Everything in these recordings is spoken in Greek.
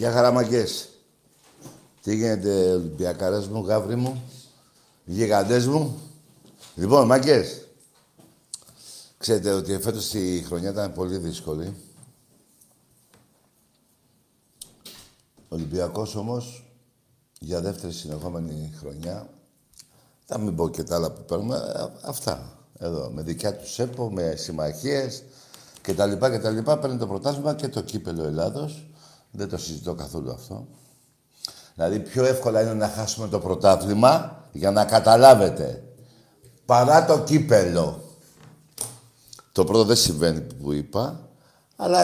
Για χαραμαγκές. Τι γίνεται, Ολυμπιακάρες μου, γάβρι μου, γιγαντές μου. Λοιπόν, μαγκές. Ξέρετε ότι φέτος η χρονιά ήταν πολύ δύσκολη. Ο Ολυμπιακός όμως, για δεύτερη συνεχόμενη χρονιά, θα μην πω και τα άλλα που παίρνουμε, αυτά. Εδώ, με δικιά του ΣΕΠΟ, με συμμαχίες κτλ. Παίρνει το πρωτάθλημα και το κύπελλο Ελλάδος. Δεν το συζητώ καθόλου αυτό. Δηλαδή, πιο εύκολα είναι να χάσουμε το πρωτάθλημα, για να καταλάβετε, παρά το κύπελλο. Το πρώτο δεν συμβαίνει που είπα, αλλά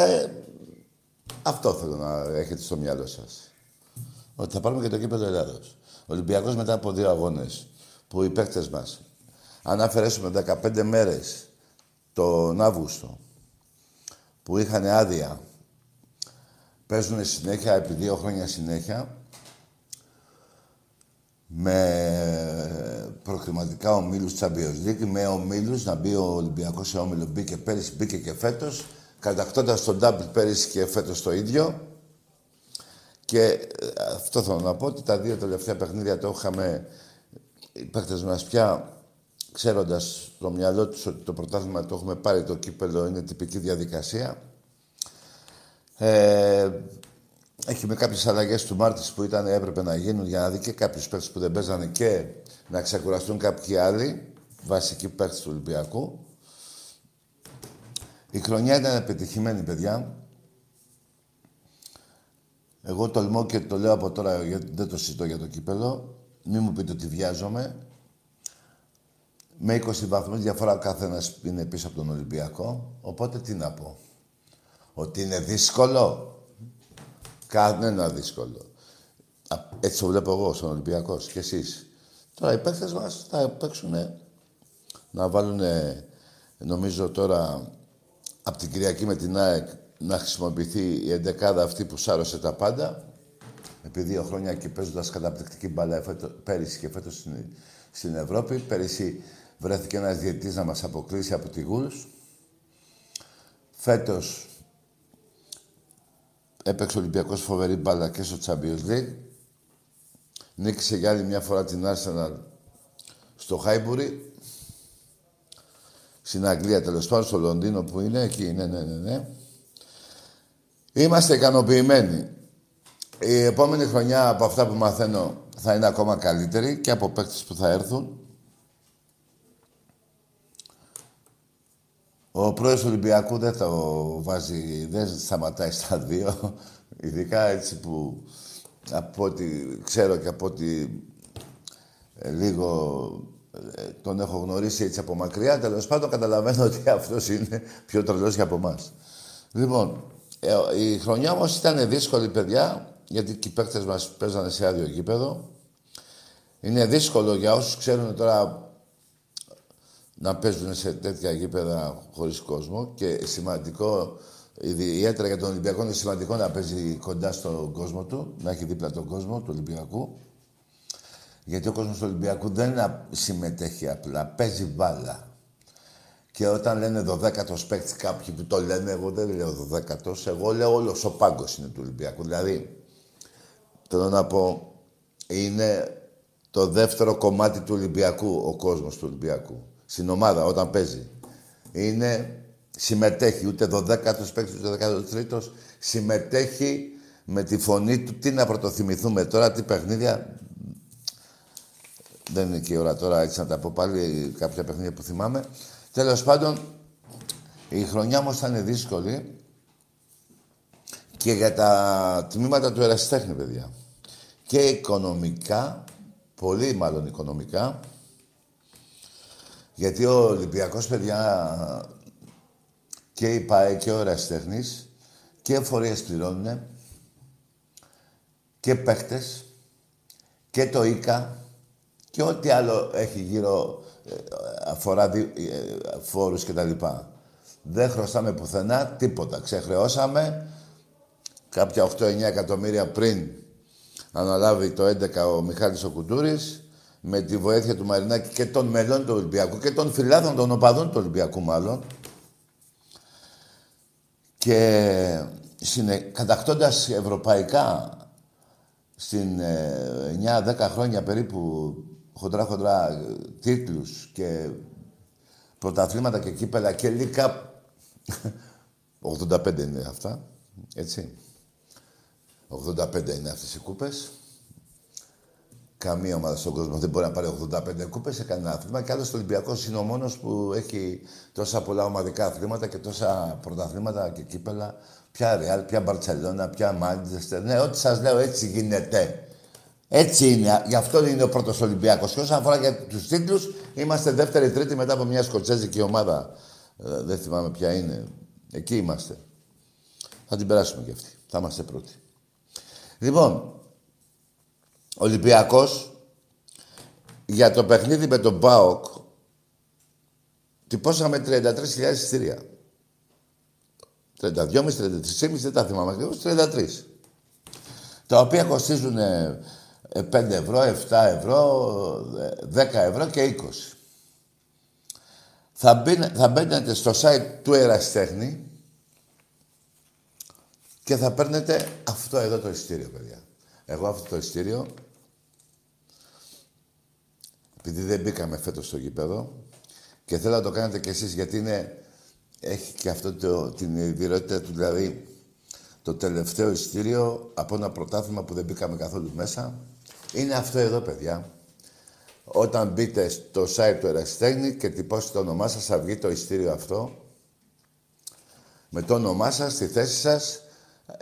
αυτό θέλω να έχετε στο μυαλό σας. Ότι θα πάρουμε και το κύπελλο Ελλάδος. Ο Ολυμπιακός μετά από 2 αγώνες, που οι παίκτες μας, αν αφαιρέσουμε 15 μέρες τον Αύγουστο, που είχαν άδεια, παίζουν συνέχεια, επί 2 χρόνια συνέχεια, με προκριματικά ομίλους Champions League, με ομίλους, να μπει ο Ολυμπιακός σε όμιλο, μπήκε πέρυσι, μπήκε και φέτος, κατακτώντας τον double πέρυσι και φέτος το ίδιο. Και αυτό θέλω να πω, ότι τα 2 τελευταία παιχνίδια το είχαμε οι παίκτες μας πια, ξέροντας στο μυαλό τους ότι το πρωτάθλημα το έχουμε πάρει, το κύπελλο είναι τυπική διαδικασία. Έχει με κάποιες αλλαγές του Μάρτης που ήταν, έπρεπε να γίνουν για να δει και κάποιους παίκτες που δεν παίζανε και να ξεκουραστούν κάποιοι άλλοι βασικοί παίκτες του Ολυμπιακού. Η χρονιά ήταν επιτυχημένη, παιδιά. Εγώ τολμώ και το λέω από τώρα, γιατί δεν το συζητώ για το κύπελλο. Μην μου πείτε ότι βιάζομαι. Με 20 βαθμούς διαφορά ο καθένας είναι πίσω από τον Ολυμπιακό. Οπότε τι να πω. Ότι είναι δύσκολο. Κανένα δύσκολο. Έτσι το βλέπω εγώ, στον Ολυμπιακός και εσείς. Τώρα οι παίκτες μας θα παίξουν να βάλουν, νομίζω τώρα, από την Κυριακή με την ΑΕΚ, να χρησιμοποιηθεί η εντεκάδα αυτή που σάρωσε τα πάντα. Επί 2 χρόνια και παίζοντας καταπληκτική μπάλα πέρυσι και φέτος στην Ευρώπη. Πέρυσι βρέθηκε ένας διαιτητής να μας αποκλείσει από τη Γουλς. Φέτος έπαιξε ο Ολυμπιακός φοβερή μπάλα και στο Champions League. Νίκησε για άλλη μια φορά την Arsenal στο Χάιμπουρι. Στην Αγγλία, τέλος πάντων, στο Λονδίνο που είναι, εκεί είναι, ναι. Είμαστε ικανοποιημένοι. Η επόμενη χρονιά από αυτά που μαθαίνω θα είναι ακόμα καλύτερη και από παίκτες που θα έρθουν. Ο πρόεδρος του Ολυμπιακού δεν το βάζει, δεν σταματάει στα δύο. Ειδικά έτσι που από ό,τι ξέρω και από ό,τι λίγο τον έχω γνωρίσει έτσι από μακριά, τέλος πάντων καταλαβαίνω ότι αυτός είναι πιο τρελός και από εμάς. Λοιπόν, η χρονιά όμως ήταν δύσκολη, παιδιά, γιατί και οι παίκτες μας παίζανε σε άδειο γήπεδο. Είναι δύσκολο για όσους ξέρουν τώρα να παίζουν σε τέτοια γήπεδα χωρίς κόσμο και σημαντικό, ιδιαίτερα για τον Ολυμπιακό, είναι σημαντικό να παίζει κοντά στον κόσμο του, να έχει δίπλα τον κόσμο του Ολυμπιακού. Γιατί ο κόσμος του Ολυμπιακού δεν συμμετέχει απλά, παίζει μπάλα. Και όταν λένε 12ο παίκτη, κάποιοι που το λένε, εγώ δεν λέω 12ο, εγώ λέω όλος ο πάγκος είναι του Ολυμπιακού. Δηλαδή, θέλω να πω, είναι το δεύτερο κομμάτι του Ολυμπιακού ο κόσμος του Ολυμπιακού. Στην ομάδα, όταν παίζει. Είναι, συμμετέχει ούτε 12ος παίκτης, ούτε 13ος. Συμμετέχει με τη φωνή του. Τι να πρωτοθυμηθούμε τώρα, τι παιχνίδια. Δεν είναι και η ώρα τώρα έτσι να τα πω πάλι, κάποια παιχνίδια που θυμάμαι. Τέλος πάντων, η χρονιά όμως θα είναι δύσκολη και για τα τμήματα του Ερασιτέχνη, παιδιά. Και οικονομικά, πολύ μάλλον οικονομικά, γιατί ο Ολυμπιακός, παιδιά, και η ΠΑΕ και ο Ερασιτέχνης και εφορίες πληρώνουν και παίχτες και το ΊΚΑ και ό,τι άλλο έχει γύρω, αφορά φόρους και τα λοιπά. Δεν χρωστάμε πουθενά τίποτα. Ξεχρεώσαμε κάποια 8-9 εκατομμύρια πριν αναλάβει το 11 ο Μιχάλης ο Κουντούρης, με τη βοήθεια του Μαρινάκη και των μελών του Ολυμπιακού και των φιλάδων των οπαδών του Ολυμπιακού μάλλον. Και κατακτώντας ευρωπαϊκά στην 9-10 χρόνια περίπου χοντρά τίτλους και πρωταθλήματα και κύπελα και λίγα 85 είναι αυτά, έτσι. 85 είναι αυτές οι κούπες. Καμία ομάδα στον κόσμο δεν μπορεί να πάρει 85 κούπες σε κανένα αθλήμα. Και άλλος ο Ολυμπιακός είναι ο μόνος που έχει τόσα πολλά ομαδικά αθλήματα και τόσα πρωταθλήματα και κύπελα. Πια Real, πια Μπαρσελόνα, πια Μάντσεστερ. Ναι, ό,τι σας λέω έτσι γίνεται. Έτσι είναι. Γι' αυτό είναι ο πρώτος Ολυμπιακός. Και όσον αφορά για τους τίτλους, είμαστε δεύτερη-τρίτη μετά από μια σκοτσέζικη ομάδα. Δεν θυμάμαι ποια είναι. Εκεί είμαστε. Θα την περάσουμε κι αυτή. Θα είμαστε πρώτοι. Λοιπόν. Ολυμπιακός, για το παιχνίδι με τον ΠΑΟΚ, τυπώσαμε 33.000 εισιτήρια. 32,5, 33,5, δεν τα θυμάμαι ακριβώς, 33. Τα οποία κοστίζουν 5 ευρώ, 7 ευρώ, 10 ευρώ και 20. Θα μπαίνετε στο site του Ερασιτέχνη και θα παίρνετε αυτό εδώ το εισιτήριο, παιδιά. Εγώ αυτό το εισιτήριο, επειδή δεν μπήκαμε φέτος στο γήπεδο και θέλω να το κάνετε κι εσείς, γιατί είναι, έχει και αυτό την ιδιαιτερότητα του, δηλαδή το τελευταίο εισιτήριο από ένα πρωτάθλημα που δεν μπήκαμε καθόλου μέσα, είναι αυτό εδώ, παιδιά. Όταν μπείτε στο site του Ερασιτέχνη και τυπώσετε το όνομά σας, θα βγει το εισιτήριο αυτό, με το όνομά σας, τη θέση σας,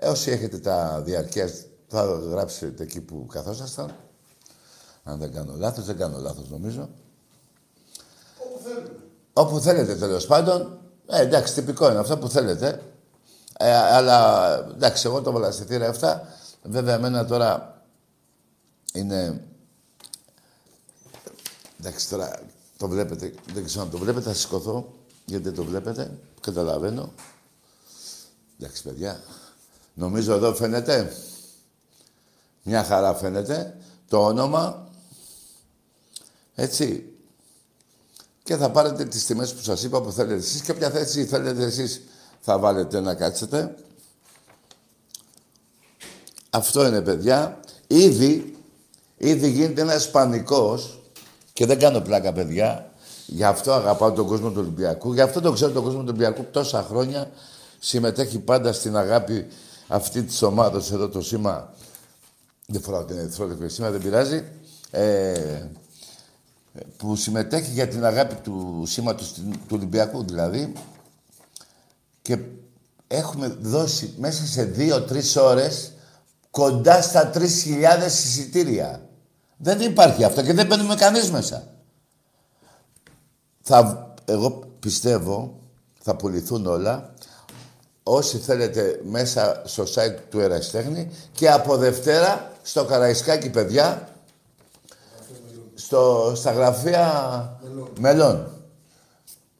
όσοι έχετε τα διαρκείας, θα γράψετε εκεί που καθόσασταν. Αν δεν κάνω λάθος, νομίζω. Όπου θέλετε. Όπου θέλετε, τέλος πάντων. Εντάξει, τυπικό είναι αυτό που θέλετε. Αλλά εντάξει, εγώ το βάλα στη θύρα αυτά. Βέβαια, εμένα τώρα είναι. Εντάξει, τώρα το βλέπετε. Δεν ξέρω αν το βλέπετε. Θα σηκωθώ γιατί δεν το βλέπετε. Καταλαβαίνω. Εντάξει, παιδιά. Νομίζω εδώ φαίνεται. Μια χαρά φαίνεται, το όνομα, έτσι. Και θα πάρετε τις τιμές που σας είπα που θέλετε εσείς και όποια θέση θέλετε εσείς θα βάλετε να κάτσετε. Αυτό είναι, παιδιά. Ήδη Ήδη γίνεται ένας πανικός, και δεν κάνω πλάκα, παιδιά. Γι' αυτό αγαπάω τον κόσμο του Ολυμπιακού. Γι' αυτό τον ξέρω τον κόσμο του Ολυμπιακού τόσα χρόνια. Συμμετέχει πάντα στην αγάπη αυτή της ομάδας εδώ το σήμα. Δεν φοράω την ερυθρόλευκη σήμα, δεν πειράζει. Που συμμετέχει για την αγάπη του σήματος του Ολυμπιακού δηλαδή. Και έχουμε δώσει μέσα σε 2-3 ώρες κοντά στα 3.000 εισιτήρια. Δεν υπάρχει αυτό και δεν παίρνουμε κανείς μέσα. Εγώ πιστεύω θα πουληθούν όλα. Όσοι θέλετε μέσα στο site του Ερασιτέχνη και από Δευτέρα στο Καραϊσκάκι, παιδιά, στα γραφεία μελών.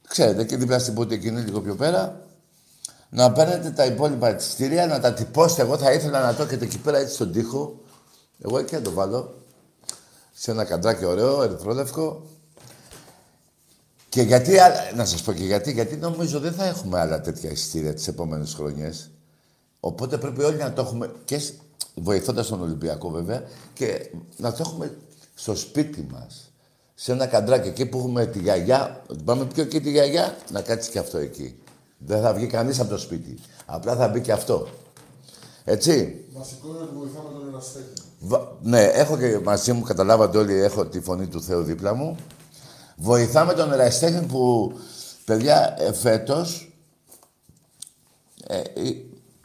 Ξέρετε, και δίπλα στην Πούτη εκείνη, λίγο πιο πέρα, να παίρνετε τα υπόλοιπα εισιτήρια, να τα τυπώσετε. Εγώ θα ήθελα να το έχετε εκεί πέρα έτσι στον τοίχο. Εγώ εκεί θα το βάλω. Σε ένα καντράκι ωραίο, ερυθρόλευκο. Και γιατί, να σας πω και γιατί, γιατί νομίζω δεν θα έχουμε άλλα τέτοια εισιτήρια τις επόμενες χρονιές. Οπότε πρέπει όλοι να το έχουμε, και βοηθώντας τον Ολυμπιακό βέβαια, και να το έχουμε στο σπίτι μας. Σε ένα καντράκι εκεί που έχουμε τη γιαγιά, πάμε πιο εκεί τη γιαγιά, να κάτσει και αυτό εκεί. Δεν θα βγει κανείς από το σπίτι. Απλά θα μπει και αυτό. Έτσι. Βασικό είναι ότι βοηθάμε τον Ερασιτέχνη. Ναι, έχω και μαζί μου, καταλάβατε όλοι, έχω τη φωνή του Θεού δίπλα μου. Βοηθάμε τον Ερασιτέχνη που, παιδιά, φέτος,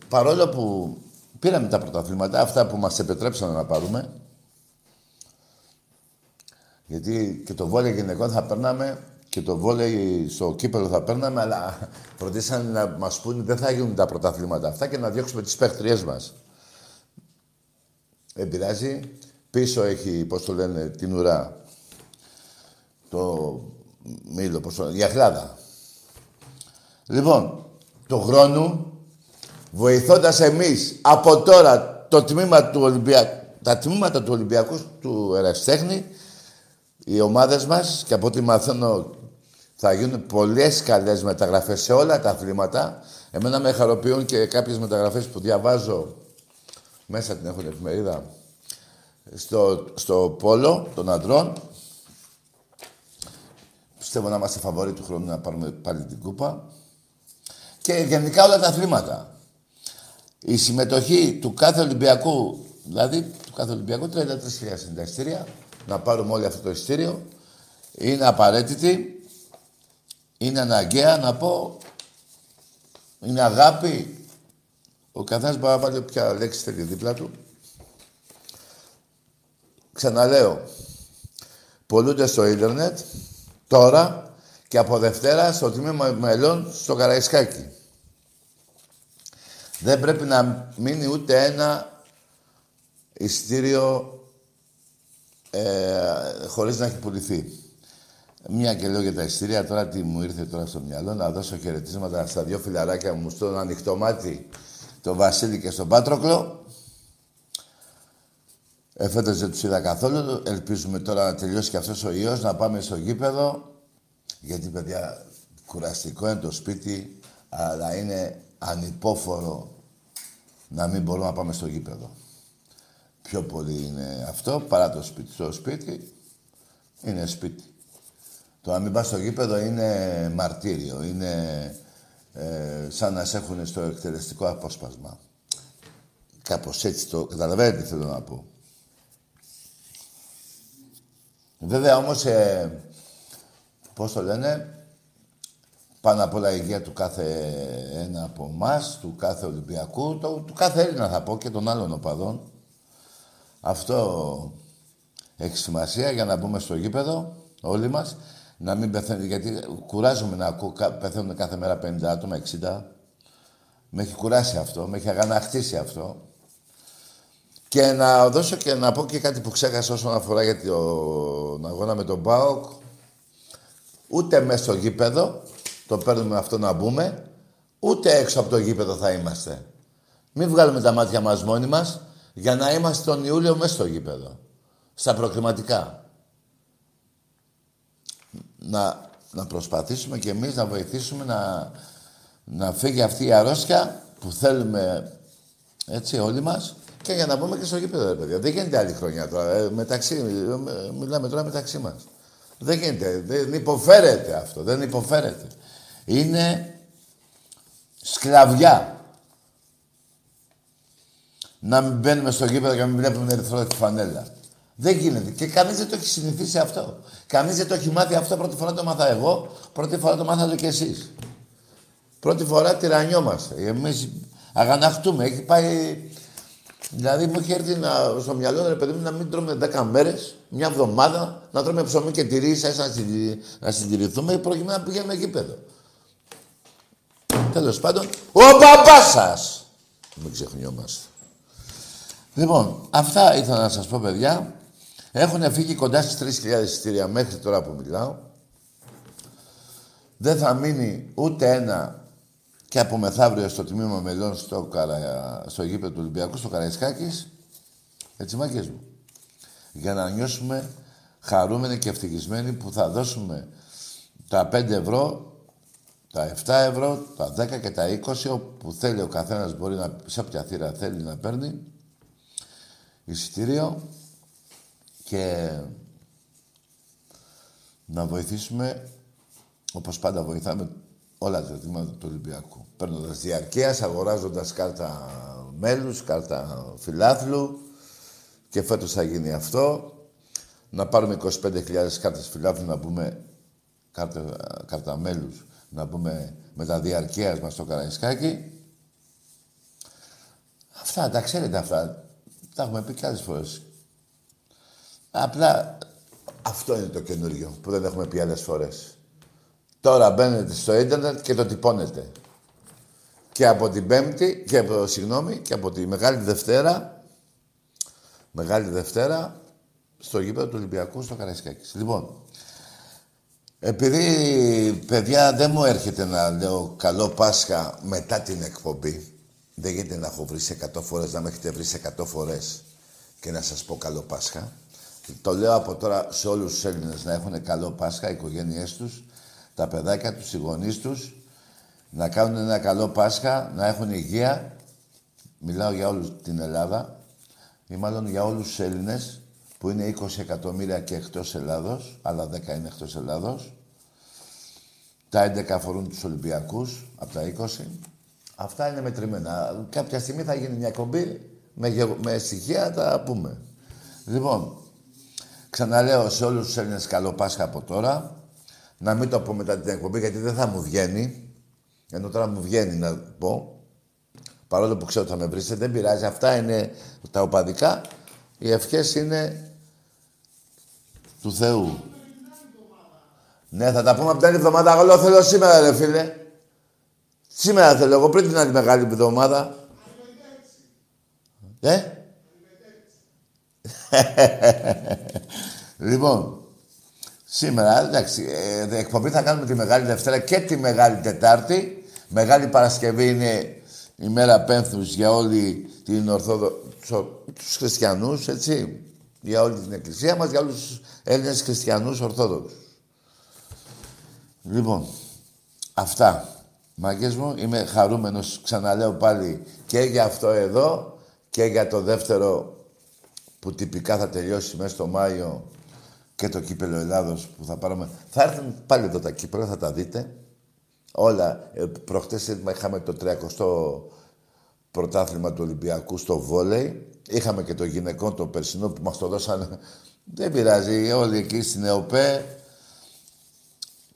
παρόλο που πήραμε τα πρωταθλήματα, αυτά που μας επιτρέψαν να πάρουμε, γιατί και το βόλεϊ γυναικών θα παίρναμε και το βόλεϊ στο κύπελλο θα παίρναμε, αλλά προτίσανε να μας πούνε δεν θα γίνουν τα πρωταθλήματα αυτά και να διώξουμε τις παίχτριές μας. Δεν πειράζει. Πίσω έχει, πώς το λένε, την ουρά. Το μήλο, πώς το λένε, η Αχλάδα. Λοιπόν, του χρόνου, βοηθώντας εμείς από τώρα το τμήμα του τα τμήματα του Ολυμπιακού, του Ερασιτέχνη, οι ομάδες μας, και από ό,τι μαθαίνω θα γίνουν πολλές καλές μεταγραφές σε όλα τα αθλήματα. Εμένα με χαροποιούν και κάποιες μεταγραφές που διαβάζω μέσα, την έχω την εφημερίδα, στο πόλο των αντρών. Πιστεύω να είμαστε φαβοροί του χρόνου να πάρουμε πάλι την κούπα. Και γενικά όλα τα αθλήματα. Η συμμετοχή του κάθε Ολυμπιακού, δηλαδή του κάθε Ολυμπιακού, 33.000 εισιτήρια. Να πάρουμε όλο αυτό το εισιτήριο. Είναι απαραίτητη. Είναι αναγκαία, να πω. Είναι αγάπη. Ο καθένας μπορεί να βάλει όποια λέξη θέλει δίπλα του. Ξαναλέω. Πολλούνται στο ίντερνετ. Τώρα και από Δευτέρα στο τμήμα μελών στο Καραϊσκάκι. Δεν πρέπει να μείνει ούτε ένα εισιτήριο χωρίς να έχει πουληθεί. Μια και λέω για τα εισιτήρια, τώρα τι μου ήρθε τώρα στο μυαλό, να δώσω χαιρετίσματα στα δύο φιλαράκια μου στον ανοιχτό μάτι, τον Βασίλη και στον Πάτροκλο. Φέτος δεν τους είδα καθόλου. Ελπίζουμε τώρα να τελειώσει και αυτός ο ιός, να πάμε στο γήπεδο. Γιατί, παιδιά, κουραστικό είναι το σπίτι, αλλά είναι ανυπόφορο να μην μπορούμε να πάμε στο γήπεδο. Πιο πολύ είναι αυτό παρά το σπίτι. Το σπίτι είναι σπίτι. Το να μην πας στο γήπεδο είναι μαρτύριο. Είναι σαν να σε έχουν στο εκτελεστικό απόσπασμα. Κάπως έτσι το καταλαβαίνετε τι θέλω να πω. Βέβαια όμως, πώς το λένε, πάνω απ' όλα η υγεία του κάθε ένα από εμάς, του κάθε Ολυμπιακού, του κάθε Έλληνα θα πω και των άλλων οπαδών. Αυτό έχει σημασία για να μπούμε στο γήπεδο όλοι μας, να μην πεθαίνουμε, γιατί κουράζομαι να ακούω, πεθαίνουν κάθε μέρα 50 άτομα, 60. Με έχει κουράσει αυτό, με έχει αγαναχτίσει αυτό. Και να δώσω και να πω και κάτι που ξέχασα όσον αφορά για τον αγώνα με τον ΠΑΟΚ. Ούτε μέσα στο γήπεδο το παίρνουμε αυτό να μπούμε, ούτε έξω από το γήπεδο θα είμαστε. Μην βγάλουμε τα μάτια μας μόνοι μας, για να είμαστε τον Ιούλιο μέσα στο γήπεδο. Στα προκριματικά. Να προσπαθήσουμε και εμείς να βοηθήσουμε να φύγει αυτή η αρρώστια που θέλουμε, έτσι, όλοι μας. Και για να πούμε και στο γήπεδο, ρε παιδιά. Δεν γίνεται άλλη χρονιά τώρα. Μιλάμε τώρα μεταξύ μας. Δεν γίνεται. Δεν υποφέρεται αυτό. Δεν υποφέρεται. Είναι σκλαβιά. Να μην μπαίνουμε στο γήπεδο και να μην βλέπουμε ερυθρό τη φανέλα. Δεν γίνεται. Και κανείς δεν το έχει συνηθίσει αυτό. Κανείς δεν το έχει μάθει αυτό. Πρώτη φορά το μάθα εγώ, πρώτη φορά το μάθατε κι εσείς. Πρώτη φορά τυραννιόμαστε. Εμείς αγαναχτούμε. Έχει πάει. Δηλαδή μου είχε έρθει στο μυαλό ρε παιδί μου να μην τρώμε 10 μέρες, μια εβδομάδα, να τρώμε ψωμί και τυρί, σαν να συντηρηθούμε, προκειμένου να πηγαίνουμε γήπεδο. Τέλος πάντων, ο παπάς σας! Μην ξεχνιόμαστε. Λοιπόν, αυτά ήθελα να σας πω, παιδιά. Έχουν φύγει κοντά στις 3.000 εισιτήρια μέχρι τώρα που μιλάω. Δεν θα μείνει ούτε ένα και από μεθαύριο στο τμήμα μελών στο γήπεδο του Ολυμπιακού, στο Καραϊσκάκι. Έτσι, μάγκες μου. Για να νιώσουμε χαρούμενοι και ευτυχισμένοι που θα δώσουμε τα 5 ευρώ, τα 7 ευρώ, τα 10 και τα 20, όπου θέλει ο καθένας μπορεί να, σε όποια θύρα θέλει να παίρνει εισιτήριο και να βοηθήσουμε, όπως πάντα βοηθάμε, όλα τα ζητήματα του Ολυμπιακού. Παίρνοντας διαρκείας, αγοράζοντας κάρτα μέλους, κάρτα φιλάθλου και φέτος θα γίνει αυτό. Να πάρουμε 25.000 κάρτες φιλάθλου, να πούμε κάρτα μέλους, να πούμε με τα διαρκείας μας στο Καραϊσκάκι. Αυτά, τα ξέρετε αυτά. Τα έχουμε πει κι άλλες φορές. Απλά αυτό είναι το καινούργιο που δεν έχουμε πει άλλες φορές. Τώρα μπαίνετε στο ίντερνετ και το τυπώνετε. Και από την Πέμπτη, και από τη Μεγάλη Δευτέρα, στο γήπεδο του Ολυμπιακού, στο Καραϊσκάκι. Λοιπόν, επειδή, παιδιά, δεν μου έρχεται να λέω καλό Πάσχα μετά την εκπομπή, δεν γίνεται να έχω βρει 100 φορές, να με έχετε βρει 100 φορές και να σας πω καλό Πάσχα. Το λέω από τώρα σε όλους τους Έλληνες να έχουν καλό Πάσχα, οι οικογένειές τους, τα παιδάκια τους, οι γονείς τους, να κάνουν ένα καλό Πάσχα, να έχουν υγεία. Μιλάω για όλη την Ελλάδα ή μάλλον για όλους τους Έλληνες που είναι 20 εκατομμύρια και εκτός Ελλάδος, αλλά 10 είναι εκτός Ελλάδος. Τα 11 αφορούν τους Ολυμπιακούς από τα 20. Αυτά είναι μετρημένα. Κάποια στιγμή θα γίνει μια κομπή με στοιχεία, τα πούμε. Λοιπόν, ξαναλέω σε όλους τους Έλληνες καλό Πάσχα από τώρα. Να μην το πω μετά την εκπομπή, γιατί δεν θα μου βγαίνει. Ενώ τώρα μου βγαίνει να πω. Παρόλο που ξέρω ότι θα με βρείτε, δεν πειράζει. Αυτά είναι τα οπαδικά. Οι ευχές είναι του Θεού. Ναι, θα τα πούμε από την άλλη εβδομάδα. Εγώ θέλω σήμερα, ρε φίλε. Σήμερα θέλω εγώ, πριν την άλλη μεγάλη εβδομάδα. Λοιπόν, σήμερα, εντάξει, εκπομπή θα κάνουμε τη Μεγάλη Δευτέρα και τη Μεγάλη Τετάρτη. Μεγάλη Παρασκευή είναι η μέρα Πένθους για όλη την τους χριστιανούς, έτσι. Για όλη την εκκλησία μας, για όλους τους Έλληνες χριστιανούς Ορθόδοξους. Λοιπόν, αυτά. Μαγκές μου, είμαι χαρούμενος, ξαναλέω πάλι, και για αυτό εδώ και για το δεύτερο που τυπικά θα τελειώσει μέσα στο Μάιο και το κύπελλο Ελλάδος που θα πάρουμε. Θα έρθουν πάλι εδώ τα κύπελλα, θα τα δείτε. Όλα. Προχτές είχαμε το 30ο πρωτάθλημα του Ολυμπιακού στο βόλεϊ. Είχαμε και το γυναικό το περσινό που μας το δώσανε. Δεν πειράζει, όλοι εκεί στην ΕΟΠΕ.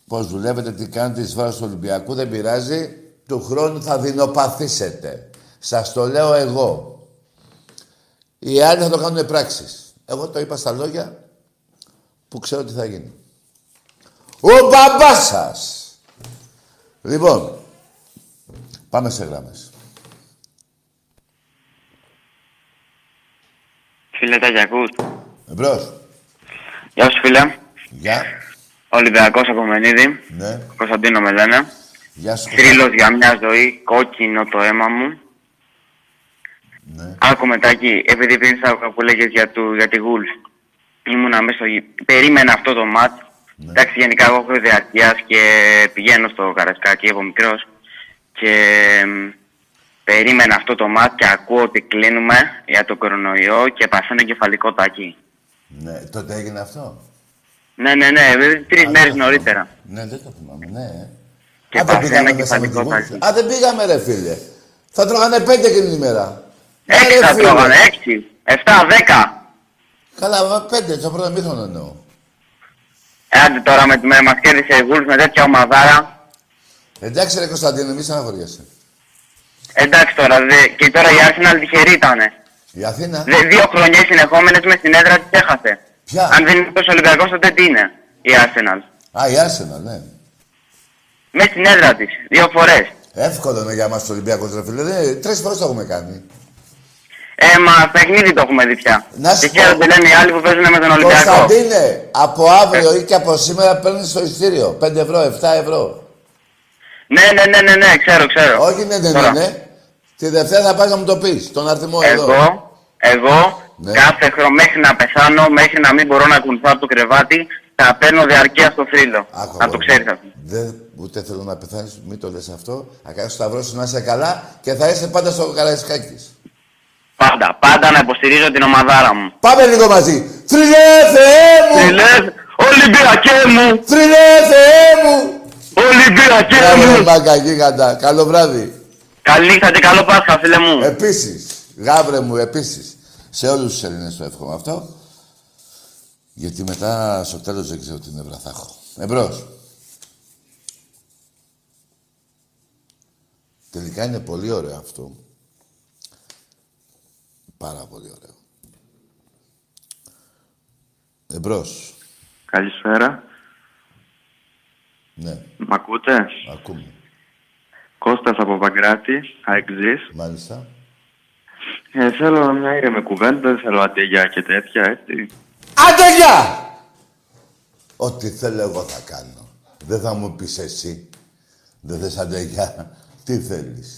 Πώς δουλεύετε, τι κάνετε εις βάρος του Ολυμπιακού, δεν πειράζει. Του χρόνου θα δεινοπαθήσετε. Σας το λέω εγώ. Οι άλλοι θα το κάνουν πράξεις. Εγώ το είπα στα λόγια που ξέρω τι θα γίνει. Ο μπαμπάς σας! Λοιπόν, πάμε σε γράμμες. Φίλε Ταγιακούς. Εμπρός. Γεια σου, φίλε. Γεια. Ολυμπιακός Απομενίδη, ναι. Κωνσταντίνο με λένε. Θρύλος για μια ζωή, κόκκινο το αίμα μου. Ναι. Άκου Μετάκη, επειδή πριν άκουγα που λέγες για τη Γουλφ, ήμουνα μέσα στο περίμενα αυτό το ματ. Ναι. Εντάξει, γενικά εγώ έχω διαρκείας και πηγαίνω στο Καραϊσκάκι, εγώ μικρός. Και Περίμενα αυτό το μάτι και ακούω ότι κλείνουμε για το κορονοϊό και παθαίνω κεφαλικό τάκι. Ναι, τότε έγινε αυτό. Ναι, 3 μέρες νωρίτερα. Ναι, δεν το θυμάμαι, ναι. Και παθαίνω κεφαλικό τάκι. Α, δεν πήγαμε ρε φίλε. Θα τρώγανε 5 εκείνη την ημέρα. 6 θα τρώγανε, 7, 10. Καλά, 5, στο πρώτο μήχρονο εννοώ. Άντε τώρα με τη μέρα μας κέρδισε η Γουλς με τέτοια ομαδάρα. Εντάξει ρε Κωνσταντίνε, μη στεναχωριέσαι. Εντάξει τώρα, και τώρα η Arsenal τυχερή ήτανε. Η Αθήνα. 2 χρονιές συνεχόμενες με στην έδρα της έχασε. Ποια? Αν δεν είναι τόσο Ολυμπιακός, τότε τι είναι η Arsenal. Α, η Arsenal, ναι. Με στην έδρα της, 2 φορές. Εύκολο είναι για μας το Ολυμπιακό τρεφίλιο, 3 φορές το έχουμε κάνει. Μα παιχνίδι το έχουμε δει πια. Τυχαίως δεν λένε οι άλλοι που παίζουν με τον Ολυμπιακό. Κωνσταντίνε, από αύριο ή και από σήμερα παίρνεις στο εισιτήριο 5 ευρώ, 7 ευρώ. Ναι, ξέρω. Όχι, ναι. Τη Δευτέρα θα πας να μου το πεις, τον αριθμό εδώ. Εγώ, ναι. Κάθε χρόνο μέχρι να πεθάνω, μέχρι να μην μπορώ να κουνηθώ από το κρεβάτι, θα παίρνω διαρκεία στο θρύλο. Να το ξέρεις αυτό. Ούτε θέλω να πεθάνεις, μην το λες αυτό. Θα κάνεις το σταυρό σου να είσαι καλά και θα είσαι πάντα στο Καραϊσκάκι. Πάντα να υποστηρίζω την ομαδάρα μου. Πάμε λίγο μαζί. Θρυλέ, Θεέ μου! Θρυλέ, Ολυμπιακέ μου! Θρυλέ, Θεέ μου! Ολυμπιακέ μου! Γάβρε μπάκα γίγαντα. Καλό βράδυ. Καλή νύχτα και καλό Πάσχα, φίλε μου. Επίσης, γάβρε μου, επίσης. Σε όλους τους Ελληνές το εύχομαι αυτό. Γιατί μετά στο τέλος δεν ξέρω τι νεύρα θα έχω. Εμπρός. Τελικά είναι πολύ ωραίο αυτό. Πάρα πολύ ωραίο. Εμπρός. Καλησπέρα. Ναι. Μ' ακούτε? Ακούμε. Κώστας από Παγκράτη, ΑΕΚΖΙΣ. Μάλιστα. Θέλω μια ήρεμη κουβέντα, δεν θέλω αντεγιά και τέτοια, έτσι. Αντεγιά! Ό,τι θέλω εγώ θα κάνω. Δεν θα μου πεις εσύ. Δεν θες αντεγιά. Τι θέλεις.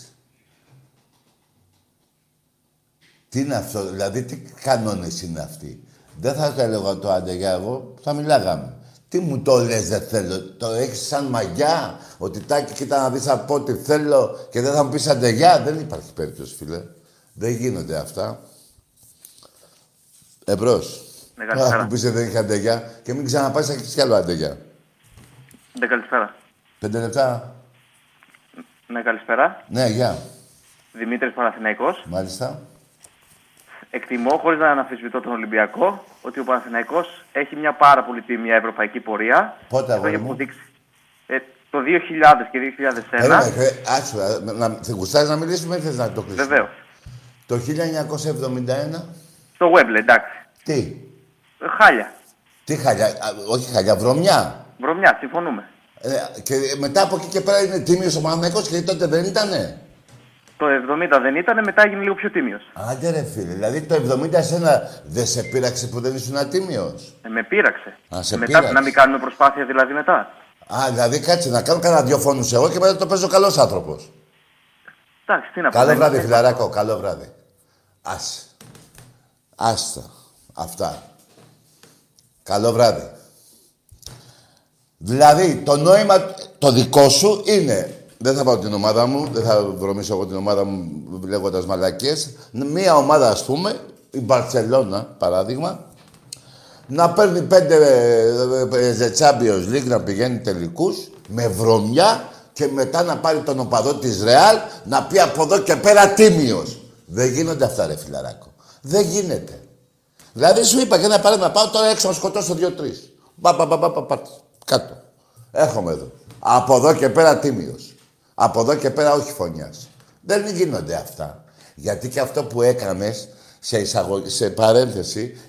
Τι είναι αυτό, δηλαδή τι κανόνες είναι αυτοί. Δεν θα έλεγα το αντεγιά εγώ, θα μιλάγαμε. Τι μου το λες δεν θέλω, το έχεις σαν μαγιά, ότι Τάκη κοίτα να δεις από ό,τι θέλω και δεν θα μου πεις αντεγιά. Δεν υπάρχει περίπτωση φίλε, δεν γίνονται αυτά. Εμπρός, θα μου πεις δεν είχα αντεγιά και μην ξαναπάσεις να έχεις κι άλλο αντεγιά. Ναι, καλησπέρα. 5 λεπτά. Ναι, καλησπέρα. Ναι, γεια. Δημήτρης Παναθηναϊκός. Μάλιστα. Εκτιμώ, χωρίς να αναμφισβητώ τον Ολυμπιακό, ότι ο Παναθηναϊκός έχει μια πάρα πολύ τίμια ευρωπαϊκή πορεία. Πότε αγόρι μου? Το 2000 και 2001. Θε γουστάρεις να μιλήσουμε ή θες να το κλείσουμε? Βεβαίως. Το 1971. Στο Wembley, εντάξει. Τι? Χάλια. Τι χάλια, όχι χάλια, βρωμιά. Βρωμιά, συμφωνούμε. Και μετά από εκεί και πέρα είναι τίμιος ο Παναθηναϊκός και τότε δεν ήτανε. Το 70 δεν ήτανε, μετά έγινε λίγο πιο τίμιος. Άντε ρε φίλε, δηλαδή το 70 εσένα δεν σε πείραξε που δεν ήσουν ατίμιος. Με πείραξε. Α, σε μετά πείραξε. Να μην κάνουμε προσπάθεια δηλαδή μετά. Α, δηλαδή κάτσε να κάνω κανένα 2 φόνους εγώ και μετά το παίζω καλός άνθρωπος. Εντάξει, τι να πω. Καλό βράδυ φιλαράκο, καλό βράδυ. Άστα. Αυτά. Καλό βράδυ. Δηλαδή το νόημα το δικό σου είναι. Δεν θα πάω την ομάδα μου, δεν θα βρωμίσω εγώ την ομάδα μου λέγοντας μαλακίες. Μία ομάδα, ας πούμε, η Μπαρσελόνα, παράδειγμα, να παίρνει 5 Champions League, να πηγαίνει τελικούς, με βρωμιά και μετά να πάρει τον οπαδό της Real, να πει από εδώ και πέρα τίμιος. Δεν γίνονται αυτά, ρε φιλαράκο. Δεν γίνεται. Δηλαδή, σου είπα και ένα παράδειγμα, πάω τώρα έξω να σκοτώσω 2-3. Κάτω. Έρχομαι εδώ. Από εδώ και πέρα τίμιος. Από εδώ και πέρα όχι φωνιάς. Δεν γίνονται αυτά. Γιατί και αυτό που έκανες, σε παρένθεση,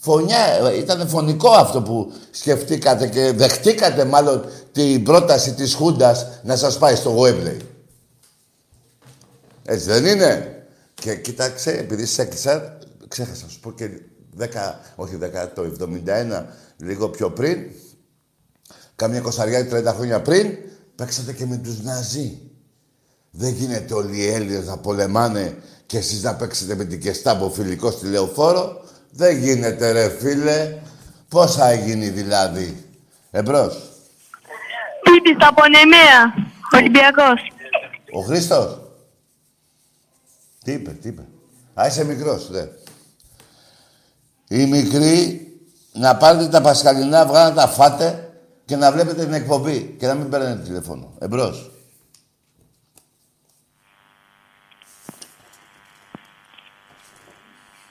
φωνιά, ήταν φωνικό αυτό που σκεφτήκατε και δεχτήκατε μάλλον την πρόταση της Χούντας να σας πάει στο Wembley. Έτσι δεν είναι. Και κοίταξε, επειδή σε έκλεισα, ξέχασα να σου πω και 71, λίγο πιο πριν, καμιά 20-30 χρόνια πριν, παίξατε και με τους Ναζί. Δεν γίνεται όλοι οι Έλληνες να πολεμάνε και εσείς να παίξετε με την Κεστάμπο φιλικό στη Λεωφόρο. Δεν γίνεται ρε φίλε. Πώς θα γίνει δηλαδή. Εμπρός. Πίπης από Νεμαία, Ολυμπιακός. Ο Χρήστος. Τι είπε. Α, είσαι μικρός, δε. Οι μικροί να πάρετε τα πασχαλινά αυγά να τα φάτε και να βλέπετε την εκπομπή και να μην παίρνετε τηλέφωνο. Εμπρός.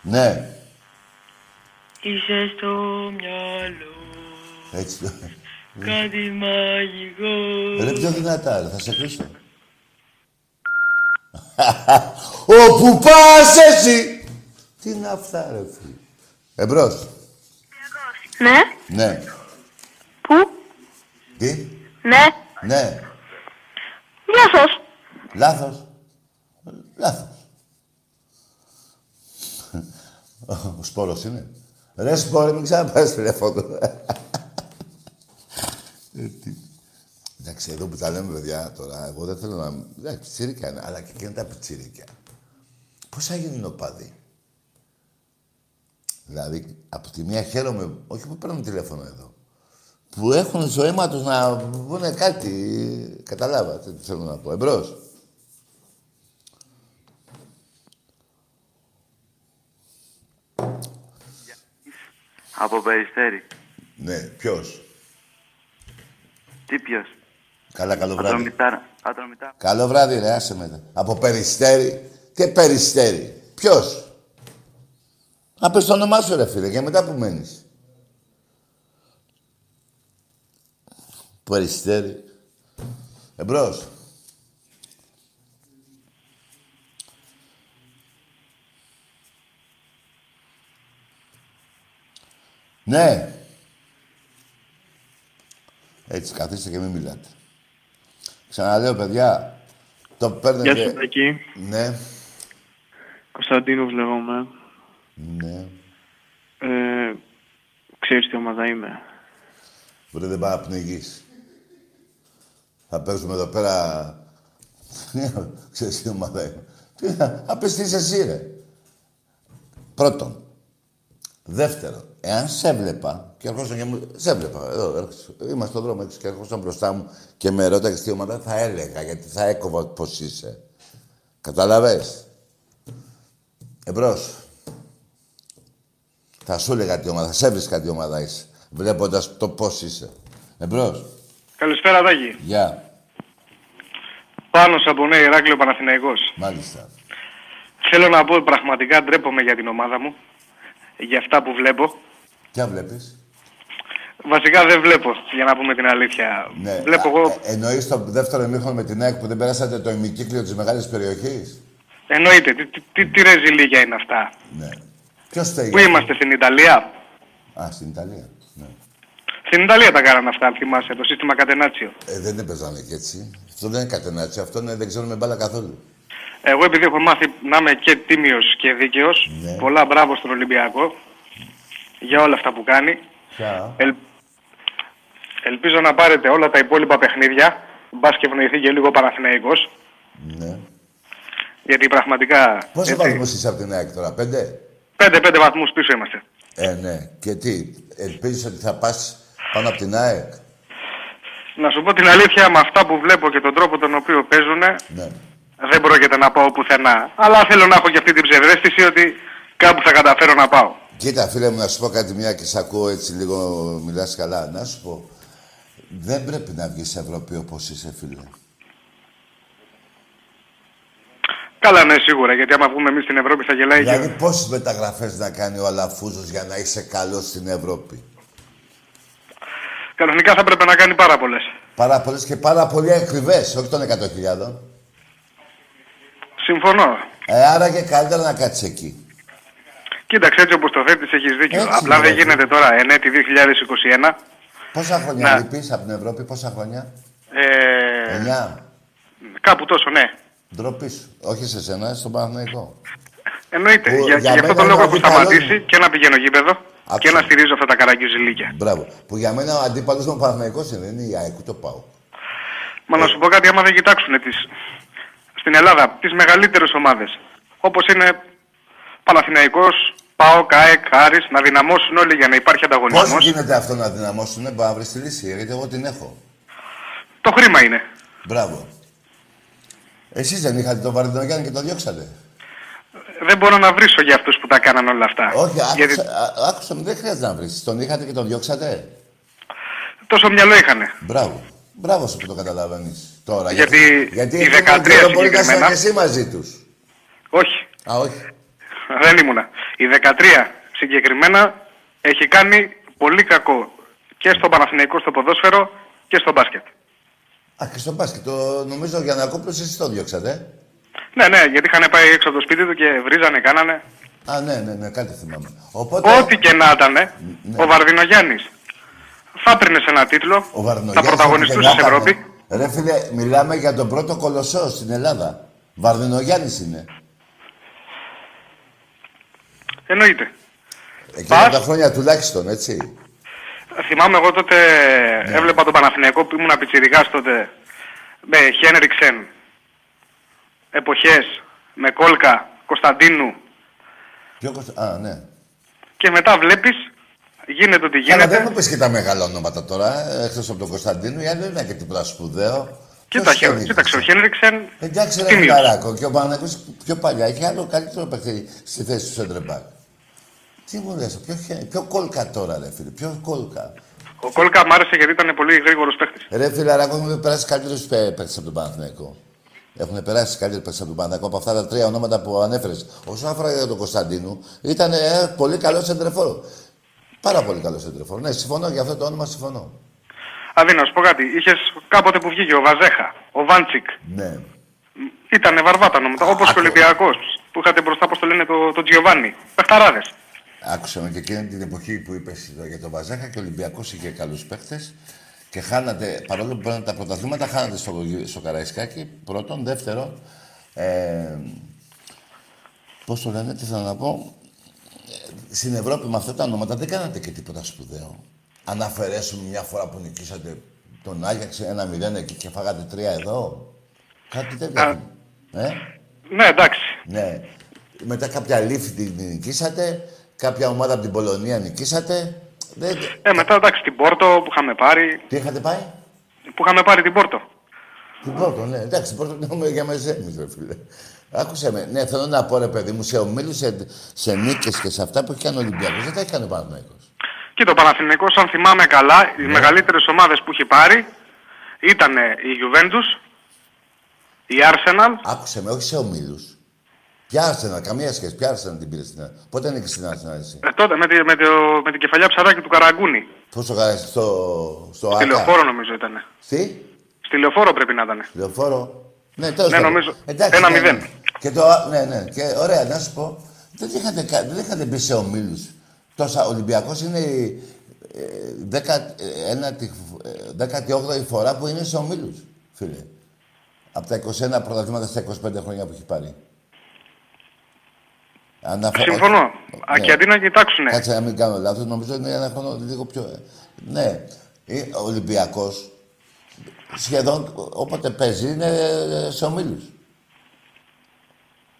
Ναι. Είσαι στο μυαλό. Έτσι το... Κάτι μαγικό. Ρε πιο δυνατά, ρε. Θα σε κλείσω. Όπου πας εσύ! Τι είναι αυτά, ρε φίλε. Εμπρός. Ναι. Ναι. Πού? Τι? Ναι. Ναι. Λάθος. Λάθος. Ο Σπόρος είναι. Ρε Σπόρο, μην ξαναπάς τηλέφωνο. Εντάξει, εδώ που τα λέμε, παιδιά, τώρα, εγώ δεν θέλω να... Εντάξει, πιτσίρικα είναι, αλλά και εκείνα τα πιτσίρικα. Πώς θα γίνουν οπαδοί. Δηλαδή, από τη μία χαίρομαι, όχι που παίρνουν τηλέφωνο εδώ, που έχουν στο αίμα τους να βγουν κάτι. Καταλάβατε τι θέλω να πω. Εμπρός. Από Περιστέρι. Ναι, ποιος. Τι ποιος. Καλά, καλό βράδυ. Καλό βράδυ, ρε, άσε μετά. Από Περιστέρι. Τι Περιστέρι. Ποιος. Να πες το όνομά σου, ρε φίλε, και μετά που μένεις. Περιστέρι. Εμπρός. Ναι. Έτσι, καθίστε και μην μιλάτε. Ξαναλέω, παιδιά, το παίρνετε... Γεια σου, Τακή. Ναι. Κωνσταντίνος λέγομαι. Ναι. Ξέρεις τι ομάδα είμαι. Βρε, δεν πάει να πνιγείς. Θα παίξουμε εδώ πέρα... Ξέρεις τι ομάδα είμαι. Θα πες τι είσαι εσύ, ρε. Πρώτον. Δεύτερον. Εάν σε έβλεπα και ερχόσαν και μου... Σε έβλεπα, εδώ, είμαστε στον δρόμο και ερχόσαν μπροστά μου και με ρώταγες τι ομάδα, θα έλεγα, γιατί θα έκοβα πώς είσαι. Καταλαβες. Εμπρός. Θα σου έλεγα τι ομάδα, θα σε έβρισκα τι ομάδα είσαι, βλέποντας το πώς είσαι. Εμπρός. Καλησπέρα, Τάκη. Γεια. Πάνος από Νέα Ηράκλειο, Παναθηναϊκός. Μάλιστα. Θέλω να πω, πραγματικά ντρέπομαι για την ομάδα μου, για αυτά που βλέπω. Ποια βλέπεις? Βασικά δεν βλέπω, για να πούμε την αλήθεια. Ναι. Βλέπω εγώ... Εννοείς το δεύτερο ημίχρονο με την ΑΕΚ που δεν περάσατε το ημικύκλιο της μεγάλης περιοχής? Εννοείται. Τι ρεζιλίγια είναι αυτά. Ναι. Ποιος θέλει? Πού είμαστε, στην Ιταλία? Α, στην Ιταλία. Ναι. Στην Ιταλία τα κάνανε αυτά, θυμάσαι, το σύστημα κατενάτσιο. Δεν παίζανε και έτσι. Αυτό δεν είναι κατενάτσιο, αυτό είναι, δεν ξέρουμε μπάλα καθόλου. Εγώ επειδή έχω μάθει να είμαι και τίμιος και δίκαιος, ναι, πολλά μπράβο στον Ολυμπιακό για όλα αυτά που κάνει. Yeah. Ελπίζω να πάρετε όλα τα υπόλοιπα παιχνίδια, μπας και ευνοηθεί και λίγο Παναθηναϊκός. Ναι. Γιατί πραγματικά... Πόσο βαθμούς είσαι από την ΑΕΚ τώρα, 5? 5 βαθμούς πίσω είμαστε. Ναι. Και τι, ελπίζεις ότι θα πας πάνω από την ΑΕΚ? Να σου πω την αλήθεια, με αυτά που βλέπω και τον τρόπο τον οποίο παίζουνε, ναι, δεν πρόκειται να πάω πουθενά. Αλλά θέλω να έχω και αυτή την ψευδέστηση ότι κάπου θα καταφέρω να πάω. Κοίτα, φίλε μου, να σου πω κάτι μια και σε ακούω έτσι λίγο, μιλάς καλά. Να σου πω, δεν πρέπει να βγεις σε Ευρώπη όπως είσαι, φίλε. Καλά, ναι, σίγουρα, γιατί άμα βγούμε εμείς στην Ευρώπη θα γελάει. Δηλαδή, πόσες μεταγραφές να κάνει ο Αλαφούζος για να είσαι καλός στην Ευρώπη? Κανονικά θα πρέπει να κάνει πάρα πολλές. Πάρα πολλές και πάρα πολύ ακριβές, όχι των 100.000. Συμφωνώ. Άρα και καλύτερα να κάτσεις εκεί. Κοίταξε, έτσι όπως το θέτεις, έχεις δίκιο. Έτσι, απλά δεν γίνεται τώρα, εν έτη 2021. Πόσα χρόνια λείπεις από την Ευρώπη, πόσα χρόνια? 9. Κάπου τόσο, ναι. Ντροπή σου. Όχι σε σένα, στον Παναθηναϊκό. Εννοείται. Γι' αυτό τον λόγο έχω σταματήσει και να πηγαίνω γήπεδο και να στηρίζω αυτά τα καραγκιουζιλίκια. Μπράβο. Που για μένα ο αντίπαλος μου Παναθηναϊκός είναι η ΑΕΚ, το πάω. Μα να σου πω κάτι, άμα δεν κοιτάξουν στην Ελλάδα τις μεγαλύτερες ομάδες, όπως είναι Παναθηναϊκός, ΠΑΟΚ, ΑΕΚ, Άρης, να δυναμώσουν όλοι για να υπάρχει ανταγωνισμός. Πώς γίνεται αυτό να δυναμώσουν, να βρεις τη λύση, γιατί εγώ την έχω. Το χρήμα είναι. Μπράβο. Εσείς δεν είχατε τον Βαρδινογιάννη και τον διώξατε? δεν μπορώ να βρίσω για αυτούς που τα κάναν όλα αυτά. Όχι, άκουσα με, δεν χρειάζεται να βρεις. Τον είχατε και τον διώξατε. Τόσο μυαλό είχανε. Μπράβο. Μπράβο σου που το καταλαβαίνεις τώρα. Γιατί οι 13 μπορεί να είσαι και εσύ μαζί τους. Όχι. Α, όχι. Δεν ήμουνα. Η 13 συγκεκριμένα έχει κάνει πολύ κακό και στον Παναθηναϊκό στο ποδόσφαιρο και στο μπάσκετ. Α, και στο μπάσκετ. Νομίζω για να κόψεις εσύ το διώξατε. Ναι, ναι, γιατί είχαν πάει έξω από το σπίτι του και βρίζανε, κάνανε. Α, ναι, ναι, ναι, κάτι θυμάμαι. Οπότε... Ό,τι και να ήταν, ναι. Ο Βαρδινογιάννης θα έπαιρνε σε ένα τίτλο, θα πρωταγωνιστούσε στην Ευρώπη. Ρε φίλε, μιλάμε για τον πρώτο κολοσσό στην Ελλάδα. Βαρδινογιάννης είναι. Εννοείται. Εκείνα τα χρόνια τουλάχιστον, έτσι. Θυμάμαι εγώ τότε, ναι. Έβλεπα τον Παναθηναϊκό που ήμουν πιτσιρικάς τότε, με Χένριξεν. Εποχές με Κόλκα, Κωνσταντίνου. Α, ναι. Και μετά βλέπεις, γίνεται ό,τι γίνεται. Αλλά δεν μου πεις και τα μεγάλα ονόματα τώρα, εκτός από τον Κωνσταντίνου, γιατί δεν είναι και τίποτα σπουδαίο. Κοίταξε, ο Χένριξεν. Εντάξει, ρε Μηταράκο, και ο Παναθηναϊκός πιο παλιά είχε άλλο καλύτερο παιχνίδι στη θέση του Σέντρεμπακ. Τι μου λες, πιο Κόλκα τώρα, ρε φίλε, πιο Κόλκα. Ο Κόλκα μ' άρεσε γιατί ήταν πολύ γρήγορος παίχτης. Ρε φίλε, έχουν περάσει καλύτερους παίχτες από τον Παναθηναϊκό. Έχουν περάσει καλύτερα από τον Παναθηναϊκό από αυτά τα τρία ονόματα που ανέφερες. Όσον αφορά για τον Κωνσταντίνου, ήταν πολύ καλό σεντρεφόρ. Πάρα πολύ καλό σεντρεφόρ. Ναι, συμφωνώ για αυτό το όνομα, συμφωνώ. Αδύνατο, σου πω κάτι. Είχες κάποτε που βγήκε ο Βαζέχα, ο Βάντσικ. Ναι. Ήτανε βαρβάτα ονόματα. Όπως και ο Ολυμπιακός που είχατε μπροστά, πώς το λένε, τον Τζιοβάνι. Πεχταράδες. Άκουσα με και εκείνη την εποχή που είπες για τον Βαζέχα και ο Ολυμπιακός είχε καλούς παίχτες. Και χάνατε, παρόλο που παίρνατε τα πρωταθλήματα, χάνατε στο Καραϊσκάκι. Πρώτον, δεύτερον, πώς το λένε, τι θέλω να πω, στην Ευρώπη με αυτά τα ονόματα δεν κάνατε και τίποτα σπουδαίο. Αν αφαιρέσουμε μια φορά που νικήσατε τον Άγιαξ 1-0 εκεί και φάγατε 3 εδώ, κάτι τέτοιο. Ναι, εντάξει. Ναι. Μετά κάποια λήφη την νικήσατε, κάποια ομάδα από την Πολωνία νικήσατε. Μετά εντάξει, την Πόρτο που είχαμε πάρει. Τι είχατε πάει? Που είχαμε πάρει την Πόρτο. Την Πόρτο, ναι, εντάξει, την Πόρτο είναι για μεζέμι, ρε φίλε. Άκουσε με, ναι, θέλω να πω ρε παιδί μου, σε ομίλους, σε νίκες και σε αυτά που έχει κάνει ο Ολυμπιακός, δεν τα έχει κάνει ο Παναθηναϊκός. Κοίτα, ο Παναθηναϊκός, αν θυμάμαι καλά, ναι. Οι μεγαλύτερες ομάδες που έχει πάρει ήταν η Γιουβέντους, η Arsenal. Άκουσε με, όχι σε ομίλους. Πιάσαινα, καμία σχέση. Πιάσαινα την πήρε στην Άρσενα. Πότε ανήκε στην Άρσενα, εσύ? Τότε, με την κεφαλιά ψαράκι του Καραγκούνη. Πώς το κάνεις, στο Άρσενα. Στη Λεωφόρο νομίζω ήταν. Στη Λεωφόρο πρέπει να ήταν. Στη Λεωφόρο. Ναι, τέλος πάντων. Ναι, νομίζω. 1-0. Και ναι, ναι. Και ωραία, να σου πω. Δεν είχατε μπει σε ομίλους. Τόσα. Ολυμπιακός είναι η 18η φορά που είναι σε ομίλους, φίλε. Από τα 21 πρωταθλήματα στα 25 χρόνια που έχει πάρει. Συμφωνώ. Ναι. Και αντί να κοιτάξουν. Κάτσε να μην κάνω λάθος, νομίζω είναι ένα χρόνο λίγο πιο. Ναι, ο Ολυμπιακός σχεδόν όποτε παίζει είναι σε ομίλους.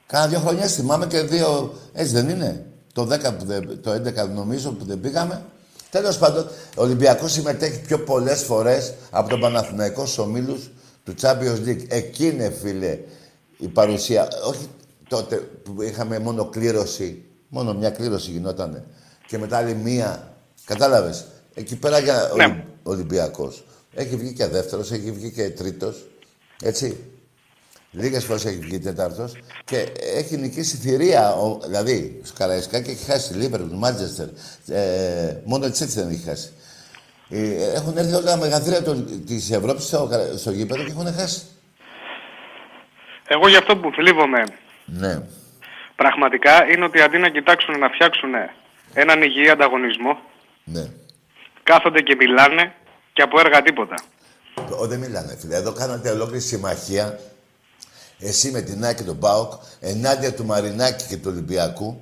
Κάνα 2 χρονιές θυμάμαι και 2. Έτσι δεν είναι. Το 11 νομίζω που δεν πήγαμε. Τέλος πάντων, ο Ολυμπιακός συμμετέχει πιο πολλές φορές από τον Παναθηναϊκό στους ομίλους του Champions League. Εκεί είναι, φίλε, η παρουσία. Όχι. Τότε που είχαμε μόνο κλήρωση, μόνο μια κλήρωση γινότανε και μετά άλλη μία. Κατάλαβες, εκεί πέρα για ναι. Ολυμπιακός. Έχει βγει και δεύτερος, έχει βγει και τρίτος, έτσι. Λίγες φορές έχει βγει τέταρτος και έχει νικήσει θηρία, δηλαδή στο Καραϊσκάκι έχει χάσει, Λίβερπουλ, Μάντσεστερ, μόνο της έτσι δεν έχει χάσει. Έχουν έρθει όλα τα μεγαθύρια της Ευρώπης στο γήπεδο και έχουν χάσει. Εγώ γι' αυτό που θλίβομαι. Ναι. Πραγματικά είναι ότι αντί να κοιτάξουν να φτιάξουν έναν υγιή ανταγωνισμό, ναι. Κάθονται και μιλάνε και από έργα τίποτα. Δεν μιλάνε, φίλε. Εδώ κάνατε ολόκληρη συμμαχία, εσύ με την ΑΕΚ και τον ΠΑΟΚ, ενάντια του Μαρινάκη και του Ολυμπιακού,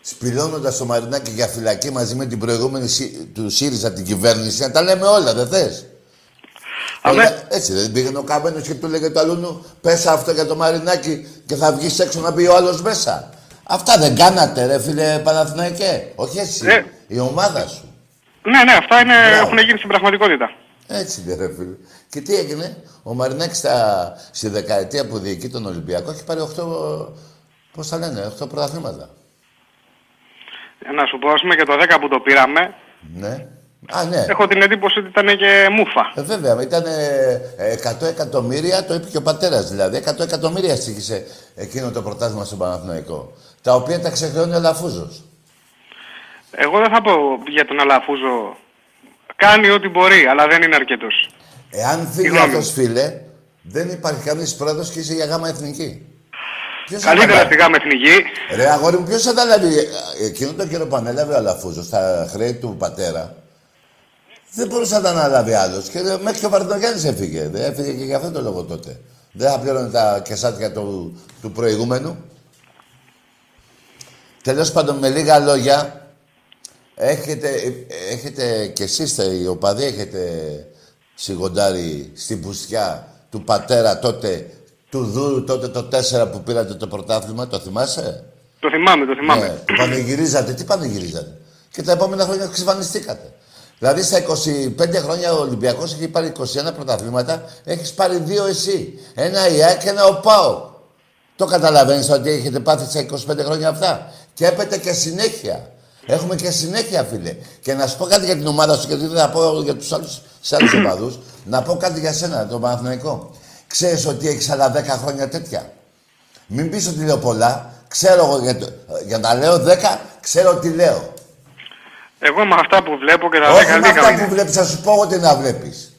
σπηλώνοντας τον Μαρινάκη για φυλακή μαζί με την προηγούμενη του ΣΥΡΙΖΑ την κυβέρνηση. Να τα λέμε όλα, δεν θες. Έτσι δεν πήγαινε ο Καμένος και του λέγε του αλλού, πες αυτό για το Μαρινάκι και θα βγεις έξω να μπει ο άλλος μέσα. Αυτά δεν κάνατε, ρε φίλε Παναθηναϊκέ. Όχι εσύ, η ομάδα σου. Ναι, αυτά είναι, έχουν γίνει στην πραγματικότητα. Έτσι είναι, ρε φίλε. Και τι έγινε, ο Μαρινάκης στη δεκαετία που διοικεί τον Ολυμπιακό έχει πάρει 8 Πώς θα λένε, 8 πρωταθλήματα. Να σου πω, ας πούμε, και το 10 που το πήραμε. Ναι. Α, ναι. Έχω την εντύπωση ότι ήταν και μούφα. Βέβαια, ήταν 100 εκατομμύρια, το είπε και ο πατέρας δηλαδή. 100 εκατομμύρια στήχησε εκείνο το πρωτάθλημα στον Παναθηναϊκό. Τα οποία τα ξεχρεώνει ο Αλαφούζος. Εγώ δεν θα πω για τον Αλαφούζο. Κάνει ό,τι μπορεί, αλλά δεν είναι αρκετός. Εάν φύγει αυτός, φίλε, δεν υπάρχει κανείς πρόεδρος και είσαι για γάμα εθνική. Καλύτερα στη γάμα εθνική. Ρε αγόρι μου, ποιος αναλάβει εκείνο τον καιρό που ανέλαβε ο Αλαφούζος στα χρέη του πατέρα. Δεν μπορούσε να τα αναλάβει άλλος. Και μέχρι και ο Βαρδινογιάννης έφυγε. Δεν έφυγε και για αυτόν τον λόγο τότε. Δεν θα πλήρωνε τα κεσάτια του προηγούμενου. Τέλος πάντων, με λίγα λόγια, έχετε κι εσείς οι οπαδοί, έχετε σιγοντάρει στην πουστιά του πατέρα τότε, του Δούρου τότε το 4 που πήρατε το πρωτάθλημα. Το θυμάσαι? Το θυμάμαι, το θυμάμαι. Ναι, πανηγυρίζατε. Τι πανηγυρίζατε? Και τα επόμενα χρόνια ξυφανιστήκατε. Δηλαδή στα 25 χρόνια ο Ολυμπιακός έχει πάρει 21 πρωταθλήματα, έχεις πάρει 2 εσύ. Ένα η ΑΕΚ και ένα ο ΠΑΟΚ. Το καταλαβαίνεις ότι έχετε πάθει στα 25 χρόνια αυτά? Και έπεται και συνέχεια. Έχουμε και συνέχεια, φίλε. Και να σου πω κάτι για την ομάδα σου, γιατί δεν θα πω για τους άλλους οπαδούς. Να πω κάτι για σένα, τον Παναθηναϊκό. Ξέρεις ότι έχεις άλλα 10 χρόνια τέτοια. Μην πεις ότι λέω πολλά. Ξέρω εγώ για να λέω 10, ξέρω τι λέω. Εγώ με αυτά που βλέπω και τα 10 δίκα. Με αυτά που βλέπεις, θα σου πω εγώ τι να βλέπεις.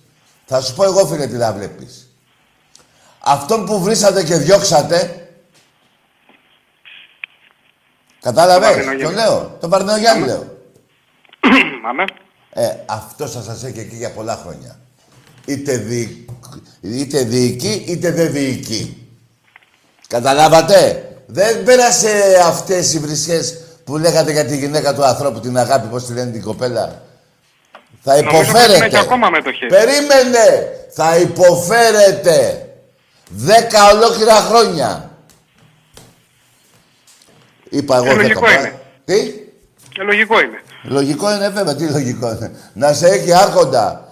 Θα σου πω εγώ, φίλε, τι να βλέπεις. Αυτόν που βρίσατε και διώξατε. Κατάλαβες, το λέω. Το Βαρδινογιάννη λέω. Μάμε. Αυτό θα σας έχει εκεί για πολλά χρόνια. Είτε διοικεί, είτε δεν διοικεί. Καταλάβατε. Δεν πέρασε αυτές οι βρισχές που λέγατε για τη γυναίκα του ανθρώπου, την αγάπη, πώς τη λένε την κοπέλα. Θα υποφέρετε. Και ακόμα μετοχή. Περίμενε. Θα υποφέρετε. 10 ολόκληρα χρόνια. Είπα εγώ λογικό είναι. Τι? Και λογικό είναι. Λογικό είναι, βέβαια. Τι λογικό είναι? Να σε έχει άρχοντα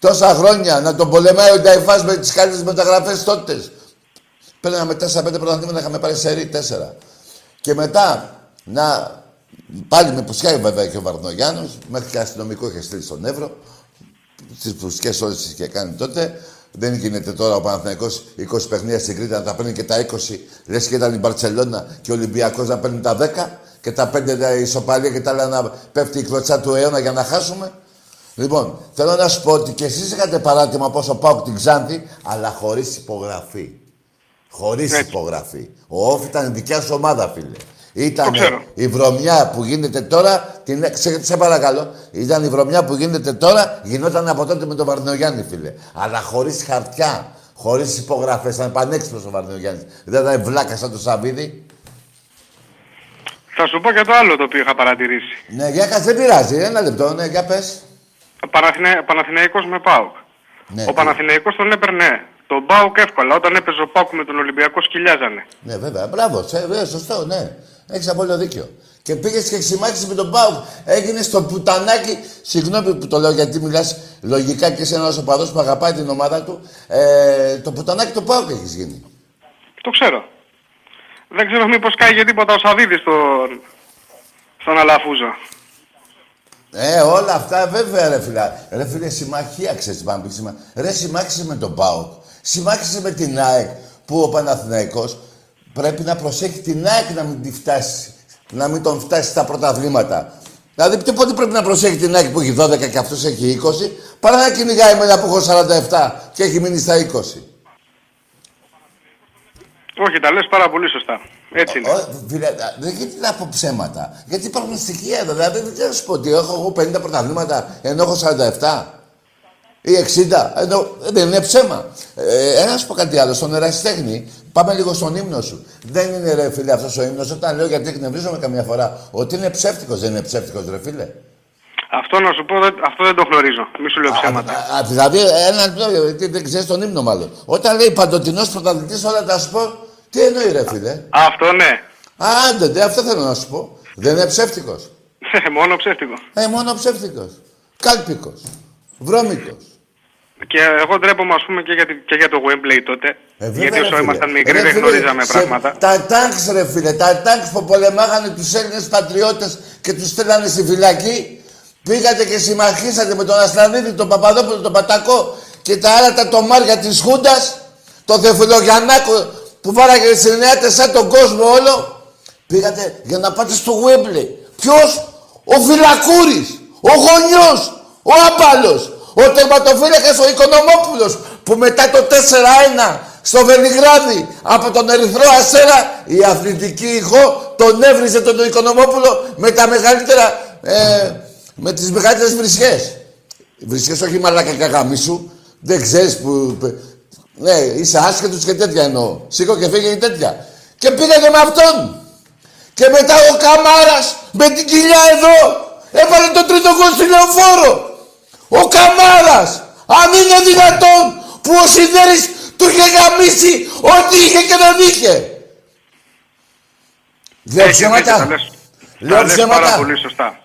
τόσα χρόνια, να τον πολεμάει ο Νταϊφάς με τις καλύτερες μεταγραφές τότε. Παίρναμε 4-5 πρωταθλήματα, είχαμε πάρει σερί 4. Και μετά, να, πάλι με πουσιάει βέβαια και ο Βαρδινογιάννης, μέχρι και αστυνομικό είχε στείλει στον Εύρο. Στις πουσιές όλες τις είχε κάνει τότε. Δεν γίνεται τώρα ο Παναθηναϊκός 20 παιχνίδια στην Κρήτη να τα παίρνει και τα 20, λες και ήταν η Μπαρσελόνα, και ο Ολυμπιακός να παίρνει τα 10 και τα 5 τα ισοπαλία και τα άλλα να πέφτει η κλωτσιά του αιώνα για να χάσουμε. Λοιπόν, θέλω να σου πω ότι κι εσείς είχατε παράτημα πόσο πάω την Ξάνθη, αλλά χωρίς υπογραφή. Χωρίς υπογραφή. Ο ΟΦ ήταν δικιά σου ομάδα, φίλε. Ήταν η βρωμιά που γίνεται τώρα, σε παρακαλώ, ήταν η βρωμιά που γίνεται τώρα, γινόταν από τότε με τον Βαρδινογιάννη, φίλε. Αλλά χωρίς χαρτιά, χωρίς υπογραφές, ήταν πανέξυπνος ο Βαρδινογιάννης. Δεν ήταν βλάκα σαν το Σαββίδη. Θα σου πω και το άλλο το οποίο είχα παρατηρήσει. Ναι, για κάτσε, δεν πειράζει, ένα λεπτό, ναι, για πες. Παναθηναϊκός με ΠΑΟΚ. Ναι, ο Παναθηναϊκός τον έπαιρνε τον ΠΑΟΚ εύκολα. Όταν έπαιζε ο ΠΑΟΚ με τον Ολυμπιακό, σκυλιάζανε. Ναι, βέβαια, μπράβο, σωστό, ναι. Έχεις απόλυτο δίκιο. Και πήγες και ξημάχισες με τον ΠΑΟΚ. Έγινες το πουτανάκι. Συγγνώμη που το λέω, γιατί μιλάς λογικά και σε ένας οπαδός που αγαπάει την ομάδα του. Το πουτανάκι του ΠΑΟΚ έχεις γίνει. Το ξέρω. Δεν ξέρω μήπως κάνει για τίποτα ο Σαββίδης στον Αλαφούζο. Όλα αυτά βέβαια, ρε φίλα. Ρε φίλε, συμμαχία ξέρεις πάνω πήγες. Ρε, συμμάχισε με τον ΠΑΟΚ. Συμμάχισε με την ΑΕΚ, που ο Παναθηναϊκός πρέπει να προσέχει την ΑΕΚ να μην τη φτάσει, να μην τον φτάσει στα πρωταθλήματα. Δηλαδή, πότε πρέπει να προσέχει την ΑΕΚ που έχει 12 και αυτός έχει 20, παρά να κυνηγάει εμένα που έχω 47 και έχει μείνει στα 20. Όχι, τα λες πάρα πολύ σωστά. Έτσι είναι. Δεν γίνεται να πω ψέματα. Γιατί υπάρχουν στοιχεία εδώ. Δηλαδή, δεν ξέρω να σου πω ότι έχω 50 πρωταθλήματα ενώ έχω 47 ή 60. Ενώ δεν είναι ψέμα. Να σου πω κάτι άλλο. Στον Ερασιτέχνη. Πάμε λίγο στον ύμνο σου. Δεν είναι, ρε φίλε, αυτός ο ύμνος. Όταν λέω, γιατί εκνευρίζομαι καμιά φορά, ότι είναι ψεύτικος, δεν είναι ψεύτικος, ρε φίλε. Αυτό να σου πω, αυτό δεν το γνωρίζω. Μη σου λέω ψέματα. Δηλαδή, δεν ξέρεις τον ύμνο, μάλλον. Όταν λέει παντοτινός πρωταθλητής, όλα τα σου πω, τι εννοεί, ρε φίλε. Αυτό ναι. Άντε, ναι, αυτό θέλω να σου πω. Δεν είναι ψεύτικος. Μόνο ψεύτικος. Μόνο ψεύτικος. Κάλπικος. Βρώμικος. Και εγώ ντρέπομαι, ας πούμε, και για το Wembley τότε. Γιατί όσο ήμασταν μικροί δεν γνωρίζαμε πράγματα. Τα τάγκς, ρε φίλε, τα τάγκς που πολεμάγανε τους Έλληνες πατριώτες και τους στέλνανε στη φυλακή. Πήγατε και συμμαχίσατε με τον Αστρανίδη, τον Παπαδόπουλο, τον Πατακό και τα άλλα τα τομάρια της Χούντας. Τον Δευτερογιαννάκο που βάραγε συνεάτε σαν τον κόσμο όλο. Πήγατε για να πάτε στο Wembley. Ποιος? Ο Φυλακούρης, ο Γονιός, ο Άμπαλος. Ο τερματοφύλακας ο Οικονομόπουλος που μετά το 4-1 στο Βελιγράδι από τον Ερυθρό Αστέρα η αθλητική ηχό τον έβριζε τον Οικονομόπουλο με τα μεγαλύτερα, με τις μεγαλύτερες βρισχές. Βρισχές όχι μαλάκα καγαμίσου, δεν ξέρεις που... Ναι, είσαι άσχετος και τέτοια εννοώ. Σήκω και φύγε και τέτοια. Και πήγανε με αυτόν. Και μετά ο Καμάρας με την κοιλιά εδώ έβαλε τον τρίτο γκολ στη Λεωφόρο. Ο Καμάρας, αν είναι δυνατόν που ο Σιδέρης του είχε γαμίσει ό,τι είχε και δεν είχε. Λέω ψέματα. Λέω ψέματα.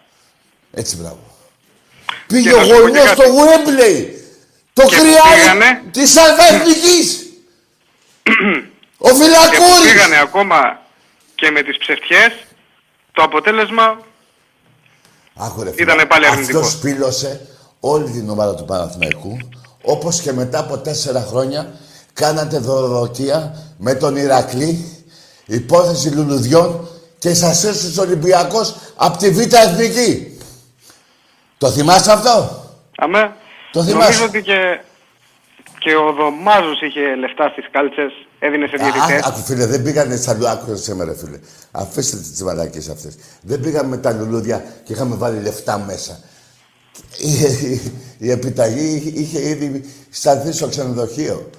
Έτσι, μπράβο. Πήγε ο Γονιός στο Wembley. Το κρυάρι της Αλφα-Εθνικής. Ο Φυλακούρης. Και πήγανε ακόμα και με τις ψευτιές. Το αποτέλεσμα ήταν πάλι αρνητικό. Αυτός πήλωσε όλη την ομάδα του Παναθηναϊκού, όπως και μετά από 4 χρόνια κάνατε δωροδοκία με τον Ηρακλή, υπόθεση λουλουδιών και σας έσωσε ο Ολυμπιακός από τη Β' Εθνική. Το θυμάσαι αυτό? Αμέ. Το θυμάσαι. Νομίζω ότι και ο Δωμάζος είχε λεφτά στις κάλτσες, έδινε σε διαιτητές. Άκου φίλε, δεν πήγανε στα λουλούδια. Αφήστε τις μαλακίες αυτές. Δεν πήγαμε με τα λουλούδια και είχαμε βάλει λεφτά μέσα. Η επιταγή είχε ήδη σταθεί στο ξενοδοχείο.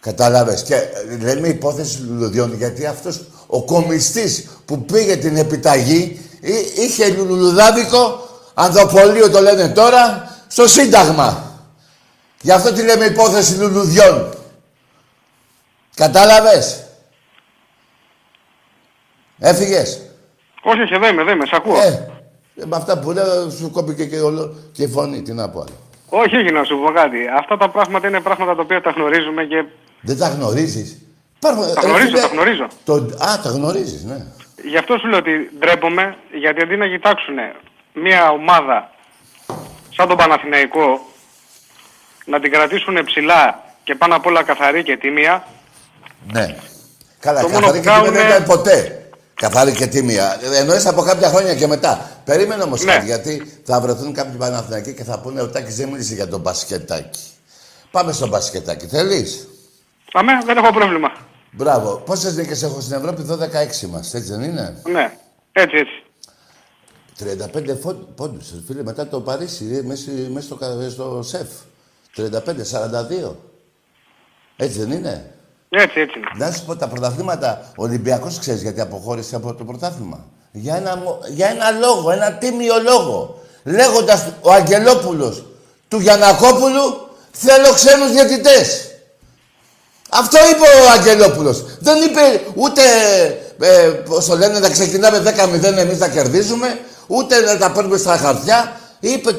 Κατάλαβες. Και λέμε υπόθεση λουλουδιών, γιατί αυτός ο κομιστής που πήγε την επιταγή είχε λουλουδάδικο, ανδροπολείο το λένε τώρα, στο Σύνταγμα. Γι' αυτό τη λέμε υπόθεση λουλουδιών. Κατάλαβες. Έφυγες. Όχι, όχι, δεν είμαι, σ' ακούω. Με αυτά που λέω, σου κόπηκε και η φωνή. Τι να πω άλλο. Όχι, όχι, να σου πω κάτι. Αυτά τα πράγματα είναι πράγματα τα οποία τα γνωρίζουμε και. Δεν τα γνωρίζεις. Τα γνωρίζω. Τα γνωρίζεις, ναι. Γι' αυτό σου λέω ότι ντρέπομαι, γιατί αντί να κοιτάξουν μια ομάδα σαν τον Παναθηναϊκό, να την κρατήσουν ψηλά και πάνω απ' όλα καθαρή και τίμια. Ναι. Καλά, καθαρή και τίμια δεν ήταν ποτέ. Καθαρή και τίμια. Εννοείς από κάποια χρόνια και μετά. Περίμενε όμως κάτι, γιατί θα βρεθούν κάποιοι Παναθηναϊκοί και θα πούνε ο Τάκης δεν μίλησε για τον μπασκετάκι. Πάμε στον μπασκετάκι. Θέλεις? Πάμε, δεν έχω πρόβλημα. Μπράβο. Πόσες νίκες έχω στην Ευρώπη? 12-16 είμαστε, έτσι δεν είναι? Ναι, έτσι. 35 πόντους, φίλε, μετά το Παρίσι, μέσα στο ΣΕΦ. 35-42. Έτσι δεν είναι? Έτσι. Να σου πω τα πρωταθλήματα. Ο Ολυμπιακός ξέρεις γιατί αποχώρησε από το πρωτάθλημα? Για ένα λόγο, ένα τίμιο λόγο. Λέγοντας ο Αγγελόπουλος του Γιανακόπουλου, θέλω ξένους διαιτητές. Αυτό είπε ο Αγγελόπουλος. Δεν είπε ούτε όσο λένε να ξεκινάμε 10-0 εμείς να κερδίζουμε, ούτε να τα παίρνουμε στα χαρτιά. Είπε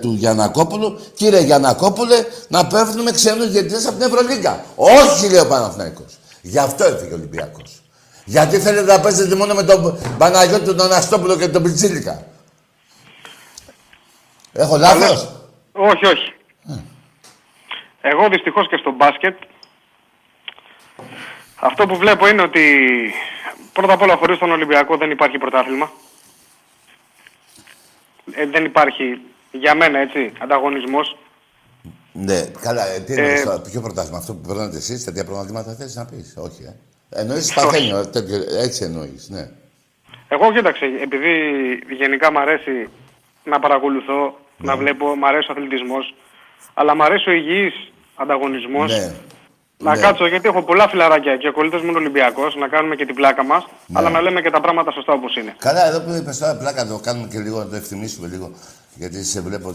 του Γιανακόπουλου, κύριε Γιανακόπουλε, να παίρνουμε ξένους διαιτητές από την Ευρωλίγκα. Όχι, λέει ο Παναθηναϊκός. Γι' αυτό έφυγε ο Ολυμπιακός. Γιατί θέλετε να παίζετε μόνο με τον Παναγιώτη, τον Αναστόπουλο και τον Πιτσίλικα. Έχω λάθος? Όχι. Εγώ δυστυχώς και στο μπάσκετ αυτό που βλέπω είναι ότι πρώτα απ' όλα χωρίς τον Ολυμπιακό δεν υπάρχει πρωτάθλημα. Δεν υπάρχει, για μένα έτσι, ανταγωνισμός. Ναι, καλά, τι εννοείς τώρα, ποιο πρωτάθλημα, αυτό που παίρνετε εσείς, τέτοια πρωταθλήματα θες να πεις? Όχι, εννοείς Σπαθένιο, έτσι εννοείς, ναι. Εγώ κοίταξε, επειδή γενικά μ' αρέσει να παρακολουθώ, να βλέπω, μ' αρέσει ο αθλητισμός, αλλά μ' αρέσει ο υγιής ανταγωνισμός. Ναι. Να κάτσω, γιατί έχω πολλά φιλαράκια και ο κολλητός μου είναι Ολυμπιακός, να κάνουμε και την πλάκα μας, αλλά να λέμε και τα πράγματα σωστά όπως είναι. Καλά, εδώ που είπες τώρα πλάκα, το κάνουμε και λίγο, να το ευθυμίσουμε λίγο. Γιατί σε βλέπω,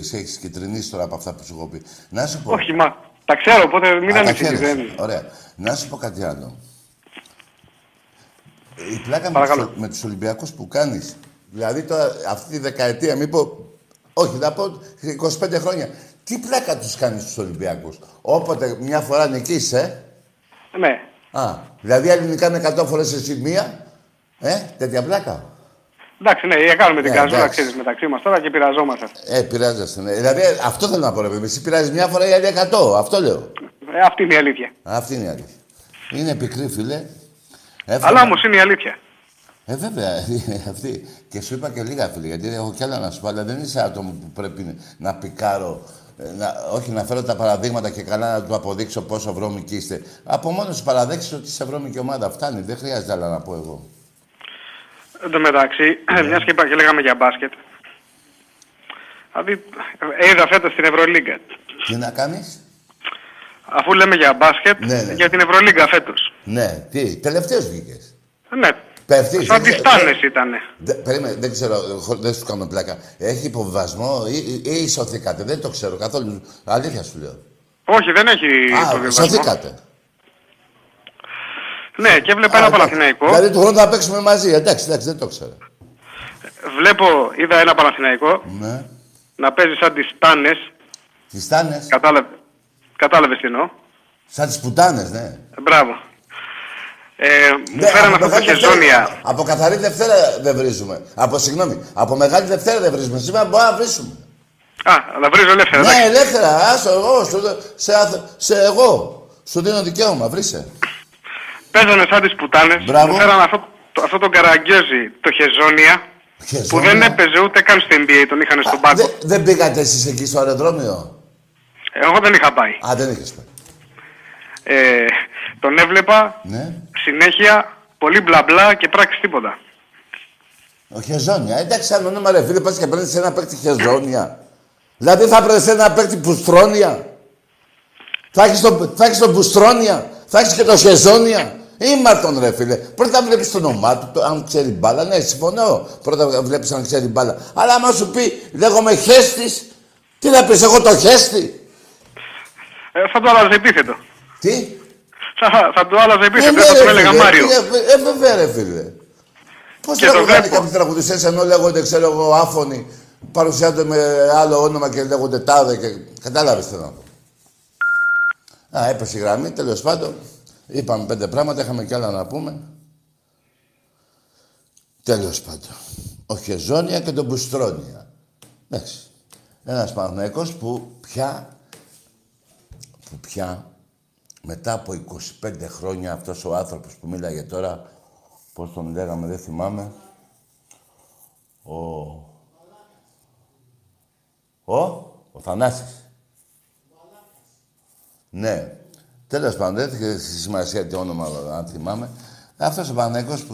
σε έχεις κυτρινίσει τώρα από αυτά που σου έχω πει. Να σου πω. Όχι, μα τα ξέρω, οπότε μην ανησυχείς. Ωραία. Να σου πω κάτι άλλο. Η πλάκα με τους Ολυμπιακούς που κάνεις, δηλαδή τώρα αυτή τη δεκαετία, μήπως. Όχι, θα πω 25 χρόνια. Τι πλάκα τους κάνεις στους Ολυμπιακούς. Όποτε μια φορά νικήσε. Ναι. Α, δηλαδή ελληνικά με 100 φορές εσύ μία. Τέτοια πλάκα. Εντάξει, ναι, κάνουμε την καζούρα, ξέρεις, μεταξύ μας τώρα και πειραζόμαστε. Πειράζεστε, ναι. Δηλαδή αυτό θέλω να πω, ρε. Εσύ πειράζεις μια φορά ή άλλη 100. Αυτό λέω. Αυτή είναι η αλήθεια. Αυτή είναι η αλήθεια. Είναι πικρή, φίλε. Αλλά όμως είναι η αλήθεια. Βέβαια, αυτή. Και σου είπα και λίγα, φίλε, γιατί έχω κι άλλα να σου πω, αλλά δεν είσαι άτομο που πρέπει να πικάρω. Όχι, να φέρω τα παραδείγματα και καλά να του αποδείξω πόσο βρώμικοι είστε. Από μόνος σου παραδέξεις ότι είσαι βρώμικη ομάδα. Φτάνει, δεν χρειάζεται άλλα να πω εγώ. Εν τω μεταξύ, μιας και λέγαμε για μπάσκετ. Δηλαδή, είδα φέτος στην Ευρωλίγκα. Τι να κάνεις? Αφού λέμε για μπάσκετ, ναι, ναι, για την Ευρωλίγκα φέτος. Ναι, τι, τελευταίος βγήκες. Ναι. Πέφτεις. Σαν τις τάνες ήτανε. Περίμενε, δεν ξέρω, δεν σου κάνω πλάκα. Έχει υποβιβασμό ή ισωθήκατε, δεν το ξέρω καθόλου. Αλήθεια σου λέω. Όχι, δεν έχει υποβιβασμό. Ισωθήκατε. Ναι, και βλέπω ένα Παναθηναϊκό. Δηλαδή του χρόνου θα παίξουμε μαζί. Εντάξει, εντάξει, δεν το ξέρω. Βλέπω, είδα ένα Παναθηναϊκό να παίζει σαν τις τάνες. Τις τάνες. Κατάλαβες τι εννοώ. Σαν τις πουτάνες, ναι. Μπράβο. Μου φέραμε αυτό το Χεζόνια. Από καθαρή Δευτέρα δεν βρίζουμε. Από Μεγάλη Δευτέρα δεν βρίζουμε. Σήμερα μπορούμε να βρίσουμε. Α, αλλά βρίζω ελεύθερα. Ναι, εντάξει, ελεύθερα. Άσο, εγώ. Εγώ. Σου δίνω δικαίωμα. Βρήσε. Παίζανε σαν τις πουτάνες. Μπράβο. Μου φέρανε αυτό τον Καραγκιόζη, το Χεζόνια. Που δεν έπαιζε ούτε καν στο NBA. Τον είχαν στον πάγκο. Δεν πήγατε εσείς εκεί στο αεροδρόμιο? Εγώ δεν είχα πάει. Α, δεν είχες πάει. Τον έβλεπα, ναι, συνέχεια, πολύ μπλα μπλα και πράξη τίποτα. Ο Χεζόνια, εντάξει, αν όνομα ρε φίλε, πας και παίρνεις ένα παίκτη Χεζόνια. Δηλαδή θα παίρνεις ένα παίκτη Πουστρόνια. Θα έχεις τον Πουστρόνια, θα έχεις και τον Χεζόνια. Ήμαρτον ρε φίλε. Πρώτα βλέπεις το όνομά του, αν ξέρει μπάλα, ναι, συμφωνώ. Πρώτα βλέπεις αν ξέρει μπάλα. Αλλά άμα σου πει, λέγομαι Χέστης, τι να πεις εγώ το Χέστη. Θα το άλλαζε επίθετο. Τι? Θα το άλλαζε επίθετο, θα το έλεγα Μάριο. Βέβαια ρε φίλε. Πώς θα το κάνει κάποιοι τραγουδιστές ενώ λέγονται, ξέρω εγώ, άφωνοι, παρουσιάζονται με άλλο όνομα και λέγονται τάδε και... Κατάλαβες τι να πω. Α, έπεσε η γραμμή, τέλος πάντων. Είπαμε 5 πράγματα, είχαμε κι άλλα να πούμε. Τέλος πάντων. Ο Χεζόνια και τον Μπουστρόνια. Εντάξει. Ένας Παναθηναϊκός που πια μετά από 25 χρόνια αυτός ο άνθρωπος που μίλαγε τώρα, πώς τον λέγαμε, δεν θυμάμαι, ο Θανάσης. Ναι. Τέλος πάντων, δεν είχε σημασία τι όνομα, αν θυμάμαι. Αυτός ο Παναθηναϊκός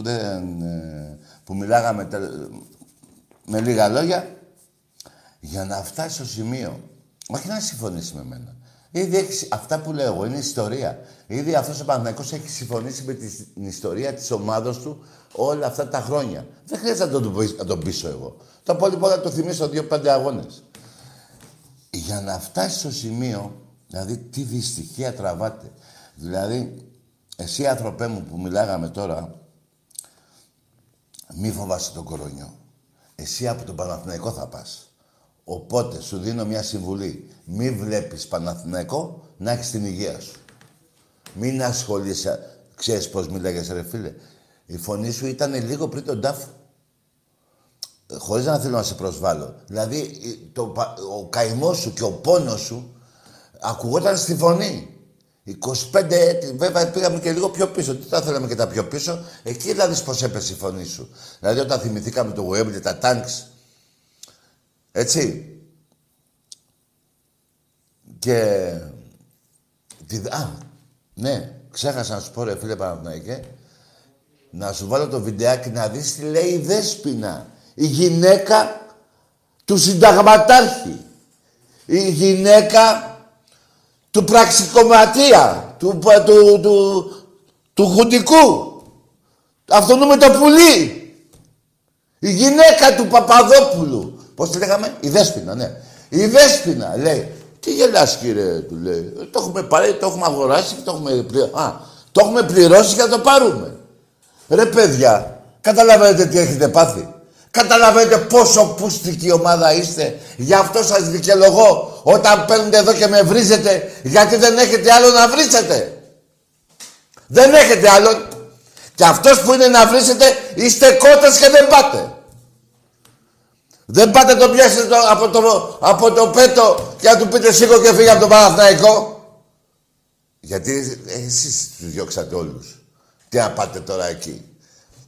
που μιλάγαμε με λίγα λόγια, για να φτάσει στο σημείο, όχι να συμφωνήσει με μένα. Ήδη έχει, αυτά που λέω εγώ είναι ιστορία. Ήδη αυτός ο Παναθηναϊκός έχει συμφωνήσει με την ιστορία της ομάδος του όλα αυτά τα χρόνια. Δεν χρειάζεται να τον πείσω εγώ. Το υπόλοιπο θα το θυμίσω 2-5 αγώνες. Για να φτάσει στο σημείο, δηλαδή τι δυστυχία τραβάτε. Δηλαδή, εσύ άνθρωπέ μου που μιλάγαμε τώρα, μη φοβάσαι τον κορονιό. Εσύ από τον Παναθηναϊκό θα πας. Οπότε, σου δίνω μια συμβουλή. Μη βλέπεις Παναθηναϊκό να έχεις την υγεία σου. Μην ασχολείσαι. Ξέρεις πώς μιλάγες ρε φίλε. Η φωνή σου ήταν λίγο πριν τον τάφο. Χωρίς να θέλω να σε προσβάλλω. Δηλαδή, ο καημός σου και ο πόνος σου ακουγόταν στη φωνή. 25 έτη, βέβαια πήγαμε και λίγο πιο πίσω. Τι τα θέλαμε και τα πιο πίσω. Εκεί δηλαδή πώς έπεσε η φωνή σου. Δηλαδή, όταν θυμηθήκαμε το Wembley, τα τάγκς. Έτσι. Και... ναι. Ξέχασα να σου πω, ρε φίλε Παναθηναϊκέ, να σου βάλω το βιντεάκι να δεις τι λέει η Δέσποινα. Η γυναίκα του συνταγματάρχη. Η γυναίκα του πραξικομματία. Του χουντικού. Αυτόν με το πουλί. Η γυναίκα του Παπαδόπουλου. Πώς τη λέγαμε, η Δέσποινα, ναι. Η Δέσποινα λέει, τι γελάς κύριε, του λέει. Το έχουμε πάρει, το έχουμε αγοράσει, το έχουμε πληρώσει για να το πάρουμε. Ρε παιδιά, καταλαβαίνετε τι έχετε πάθει. Καταλαβαίνετε πόσο πούστικη ομάδα είστε. Γι' αυτό σας δικαιολογώ όταν παίρνετε εδώ και με βρίζετε, γιατί δεν έχετε άλλο να βρίσετε. Δεν έχετε άλλο. Και αυτός που είναι να βρίσετε, είστε κότες και δεν πάτε. Δεν πάτε το πιάσετε από το πέτο και να του πείτε σήκω και φύγει από τον Παναθηναϊκό. Γιατί εσείς τους διώξατε όλους. Τι να πάτε τώρα εκεί.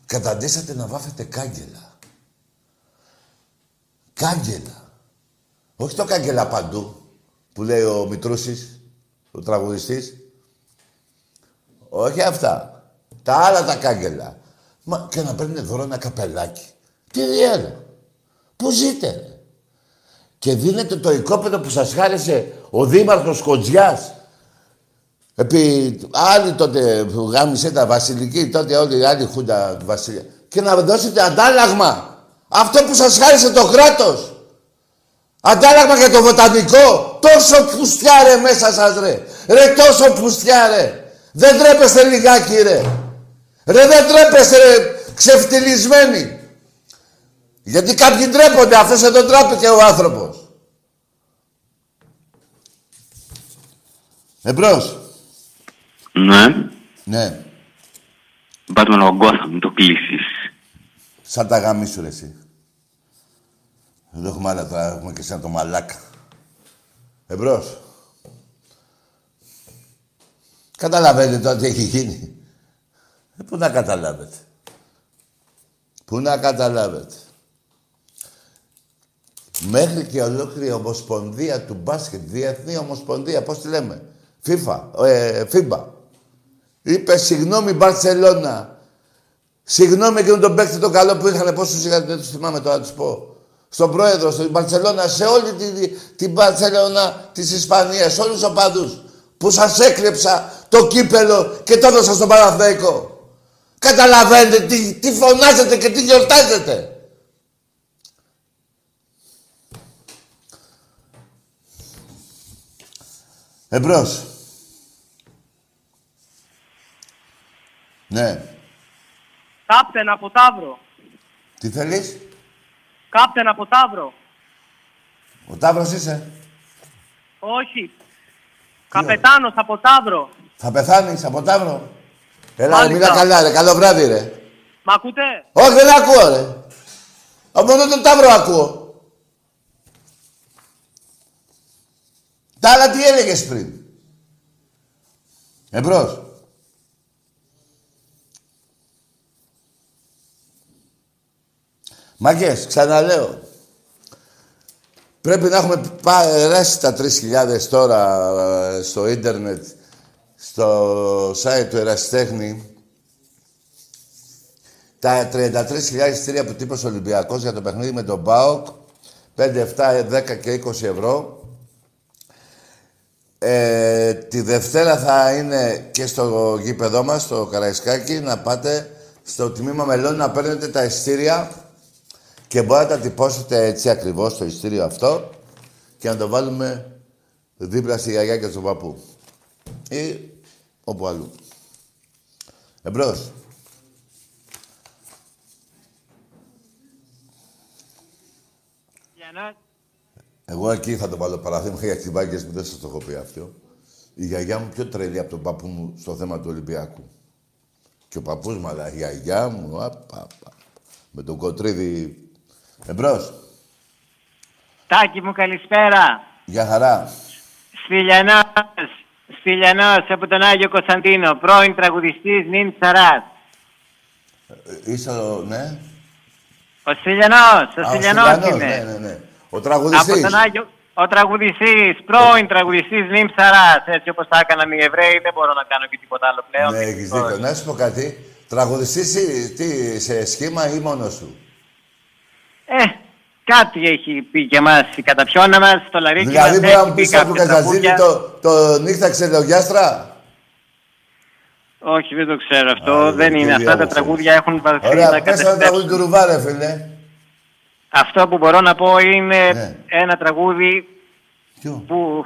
Καταντήσατε να βάφετε κάγκελα. Κάγκελα. Όχι το κάγκελα παντού, που λέει ο Μητρούσης, ο τραγουδιστής. Όχι αυτά. Τα άλλα τα κάγκελα. Μα και να παίρνετε δώρο ένα καπελάκι. Τι διάλογο. Πού ζείτε. Και δίνετε το οικόπεδο που σας χάρισε ο δήμαρχος Κοντζιάς. Επί άλλοι τότε που γάμισε τα βασιλική, τότε όλοι οι άλλοι χούντα του βασιλιά. Και να δώσετε αντάλλαγμα. Αυτό που σας χάρισε το κράτος. Αντάλλαγμα για το βοτανικό. Τόσο πουστιά ρε μέσα σας ρε. Ρε τόσο πουστιά ρε. Δεν τρέπεστε λιγάκι ρε. Ρε δεν τρέπεστε ρε ξεφτυλισμένοι. Γιατί κάποιοι τρέπονται. Αυτός εδώ τράπηκε ο άνθρωπος. Εμπρός. Ναι. Ναι. Πάτε με λογό, θα μου το κλείσεις. Σαν τα γαμίσου ρε εσύ. Δεν έχουμε άλλα τώρα, έχουμε και σαν το μαλάκα. Εμπρός. Καταλαβαίνετε τώρα τι έχει γίνει. Πού να καταλάβετε. Πού να καταλάβετε. Μέχρι και ολόκληρη ομοσπονδία του μπάσκετ, διεθνή ομοσπονδία, πώς τη λέμε. FIFA. Είπε συγγνώμη Μπαρσελόνα. Συγγνώμη και με τον παίκτη το καλό που είχαν. Πόσους είχαν, δεν τους θυμάμαι τώρα να τους πω. Στον πρόεδρο, στην Μπαρσελόνα, σε όλη την Μπαρσελόνα της Ισπανίας, όλους τους οπαδούς που σας έκλεψα το κύπελο και το έδωσα στον Παναθηναϊκό. Καταλαβαίνετε τι φωνάζετε και τι γιορτάζετε. Εμπρός. Ναι. Κάπτεν από Ταύρο. Τι θέλεις? Κάπτεν από Ταύρο. Ο Ταύρος είσαι? Όχι. Καπετάνος από Ταύρο. Θα πεθάνεις από Ταύρο. Έλα, μάλιστα. Μίλα καλά ρε. Καλό βράδυ ρε. Μ' ακούτε? Όχι, δεν ακούω ρε. Μόνο τον Ταύρο ακούω. Τα άλλα τι έλεγες πριν. Εμπρός. Μαγκές, ξαναλέω. Πρέπει να έχουμε περάσει τα 3.000 τώρα στο ίντερνετ, στο site του Ερασιτέχνη. Τα 33.000 εισιτήρια που τύπωσε ο Ολυμπιακός για το παιχνίδι με τον ΠΑΟΚ. 5, 7, 10 και 20 ευρώ. Τη Δευτέρα θα είναι και στο γήπεδό μας, στο Καραϊσκάκι, να πάτε στο τμήμα μελών να παίρνετε τα εισιτήρια. Και μπορείτε να τα τυπώσετε έτσι ακριβώς το εισιτήριο αυτό και να το βάλουμε δίπλα στη γιαγιά και στον παππού. Ή όπου αλλού. Εμπρός. Εγώ εκεί θα το βάλω παράδειγμα για τις βάγκες μου, δεν σας το έχω πει αυτό. Η γιαγιά μου πιο τρελή από τον παππού μου στο θέμα του Ολυμπιακού. Και ο παππούς μου, αλλά η γιαγιά μου, με τον Κοτρίδη. Εμπρός. Τάκη μου, καλησπέρα. Γεια χαρά. Σπηλιανός από τον Άγιο Κωνσταντίνο, πρώην τραγουδιστής νυν Ψαράς. Είσαι ο... ναι. Ο Σπηλιανός, είναι. Ναι. Ο τραγουδιστής. Από τον Άγιο... ο τραγουδιστής, πρώην τραγουδιστής νυν Ψαράς. Έτσι όπως τα έκαναν οι Εβραίοι, δεν μπορώ να κάνω και τίποτα άλλο πλέον. Ναι, έχεις δίκιο. Να σου πω κάτι. Τραγουδιστής τι, σε σχήμα ή μόνος σου. Κάτι έχει πει και εμάς η καταπιώνα μας, το λαρίκι μας. Δηλαδή μπορεί να μου πεις από Καζαζίνη το νύχτα ξελογιάστρα. Όχι, δεν το ξέρω αυτό. Δεν είναι αυτά τα τραγούδια, έχουν βαθθεί. Ωραία, πες ένα τραγούδι του Ρουβά ρε φίλε. Αυτό που μπορώ να πω είναι ένα τραγούδι που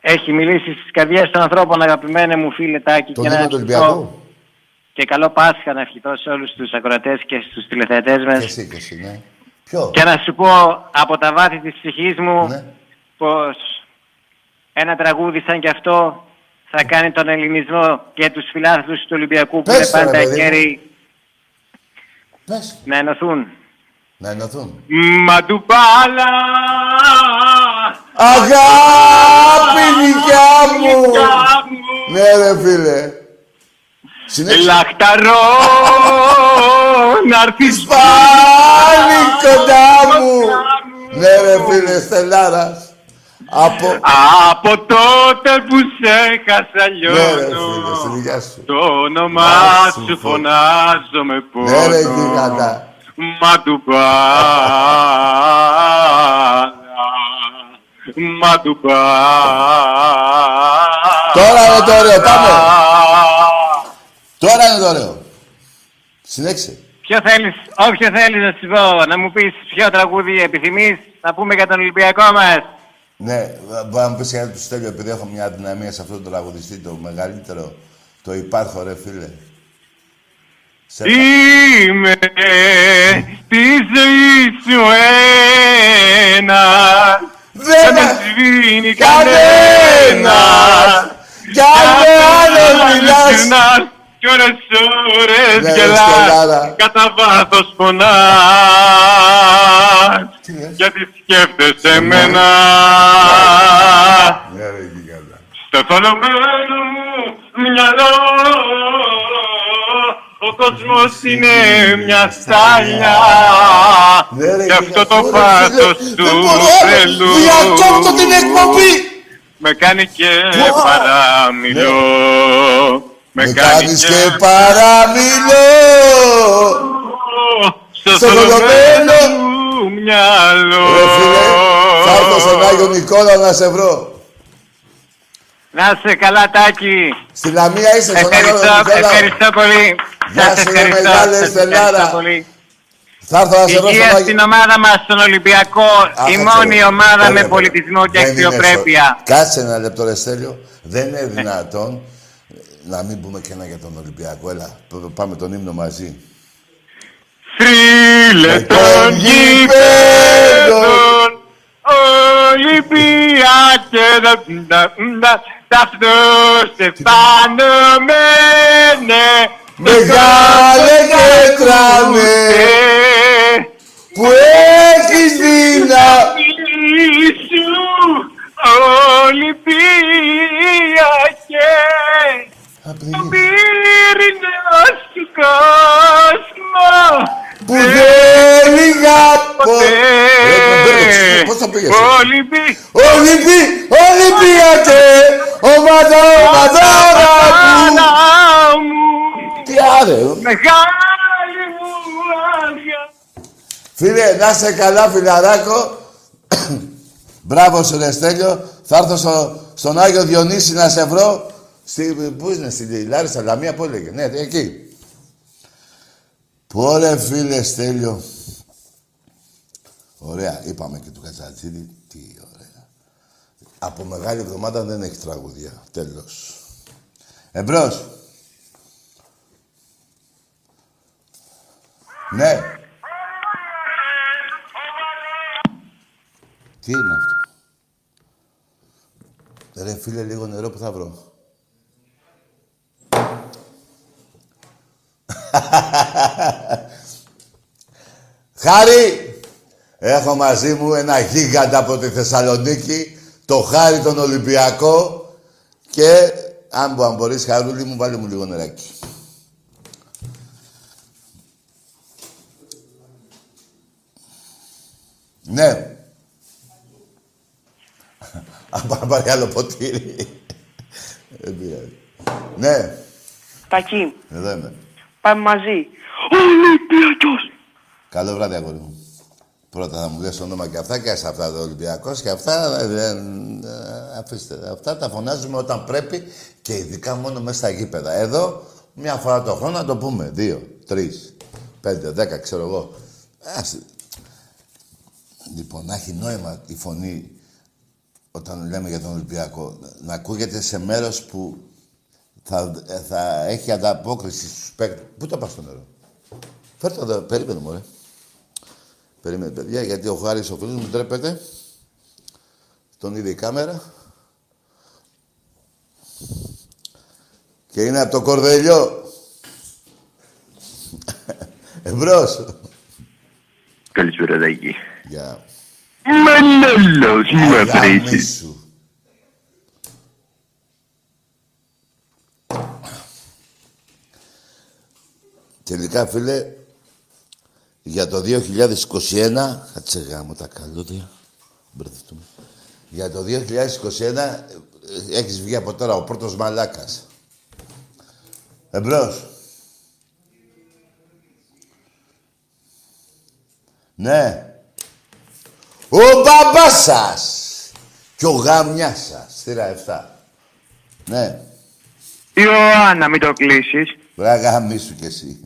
έχει μιλήσει στις καρδιές των ανθρώπων, αγαπημένε μου φίλε Τάκη. Το νύχτα του Ολυμπιακού. Και καλό Πάσχα να ευχηθώ σε όλους τους ακροατές και στους τηλεθεατές μας. Και εσύ, ναι. Ποιο? Και να σου πω από τα βάθη της ψυχής μου, ναι, πως ένα τραγούδι σαν κι αυτό θα κάνει τον ελληνισμό και τους φιλάθλους του Ολυμπιακού, πες, που είναι πάντα κέρι, να ενωθούν. Να ενωθούν. Μα του πάλα, αγάπη δικιά μου. Ναι ρε φίλε. Λαχταρώ να έρθεις πάλι κοντά μου. Ναι ρε φίλε, Στελάρας. Από τότε που σε έχασα λιώνω, ναι, το όνομα σου φωνάζω με πόνο, ναι, ρε, μα του πάλα, μα του πάλα. Τώρα είναι το ωραίο, πάμε. Τώρα είναι το ωραίο. Συνέχισε. Ποιο θέλεις, όποιο θέλεις να σου πω, να μου πεις ποιο τραγούδι επιθυμείς, να πούμε για τον Ολυμπιακό μας. Ναι, μπορεί να μου πεις κάτι του Στέλιο, επειδή έχω μια αδυναμία σε αυτό το τραγουδιστή, το μεγαλύτερο, το υπάρχω ρε φίλε. Είμαι τη ζωή σου ένας, δεν με σβήνει κανένας, κι άλλο μιλάς κι ώρες ώρες γελάς, κατά βάθος φωνάς. Γιατί σκέφτεσαι εμένα. Στο θολωμένο μου μυαλό ο κόσμος είναι μια στάλια. Γι' αυτό το πάθος του τρελού διακόπτω την εκπομπή, με κάνει και παραμιλώ, με κάνεις και παραμιλώ στο θολωμένο μυαλό. Ρε φίλε, θα έρθω στον Άγιο Νικόλαο να σε βρω. Να σε καλά Τάκη. Στην Λαμία είσαι στον Άγιο Νικόλαο. Ευχαριστώ πολύ. Γεια σας ρε μεγάλε Στελάρα. Θα έρθω να σε βρω στον Άγιο. Υγεία στην ομάδα μας, στον Ολυμπιακό. Η μόνη ομάδα με πολιτισμό και αξιοπρέπεια. Κάτσε ένα λεπτό ρε Στέλιο. Δεν είναι δυνατόν να μην πούμε και ένα για τον Ολυμπιακό. Έλα, πάμε τον ύμνο μαζί. Φίλε των γηπέδων, Ολυμπιακέ, ταυτός επανομένε, μεγάλε και τρανέ, που έχεις δύναμη σου, Ολυμπιακέ, ο πυρηνός του κόσμου, που δεν λιγά ποτέ. Πώς θα πήγες? Ολυμπιακέ, ομάδα μου, τι άρεο, μεγάλη μου άδεια. Φίλε, να είσαι καλά φιλαράκο. Μπράβο σου ρε Στέλιο. Θα έρθω στον Άγιο Διονύση να σε βρω. Πού είναι, στη Λάρισα, Λαμία, πού έλεγε? Ναι, εκεί. Πω ρε φίλε Στέλιο. Ωραία, είπαμε και του Κατσατσίδη. Τι ωραία. Από μεγάλη εβδομάδα δεν έχει τραγουδία. Τέλος. Εμπρός. Ναι. Τι είναι αυτό? Ρε φίλε, λίγο νερό που θα βρω. Χάρη, έχω μαζί μου ένα γίγαντα από τη Θεσσαλονίκη, το Χάρη τον Ολυμπιακό. Και αν μπορείς Χαρούλη μου, βάλε μου λίγο νεράκι. Ναι. Αν πάω να πάρει άλλο ποτήρι. Ναι. Τακί. Εδώ είμαι. Πάμε μαζί. Ολυμπιακός! Καλό βράδυ, αγόρι μου. Πρώτα θα μου λες όνομα και αυτά και αυτά. Ολυμπιακός και αυτά. Αφήστε. Αυτά τα φωνάζουμε όταν πρέπει και ειδικά μόνο μέσα στα γήπεδα. Εδώ, μια φορά το χρόνο να το πούμε. 2, 3, 5, 10, ξέρω εγώ. Λοιπόν, να έχει νόημα η φωνή όταν λέμε για τον Ολυμπιακό. Να ακούγεται σε μέρος που θα έχει ανταπόκριση στους παίκτες. Πού το πας στο νερό? Φέρ' το εδώ, περίμενε μωρέ. Περίμενε, παιδιά, γιατί ο Χάρης ο φίλος μου ντρέπεται. Τον είδε η κάμερα. Και είναι από το Κορδελιό. Εμπρός. Καλησπέρα, Δάκη. Γεια. Μανόλος, μη με αφαιρέσεις. Τελικά, φίλε, για το 2021... Κάτσε γάμο τα καλούδια. Μπερδευτούμε. Για το 2021 έχεις βγει από τώρα ο πρώτος μαλάκας. Εμπρός. Ναι. Ο μπαμπάς σας και ο γάμιάς σας. Στήρα 7. Ναι. Ιωάννα, μην το κλείσεις. Βρε γάμι σου κι εσύ.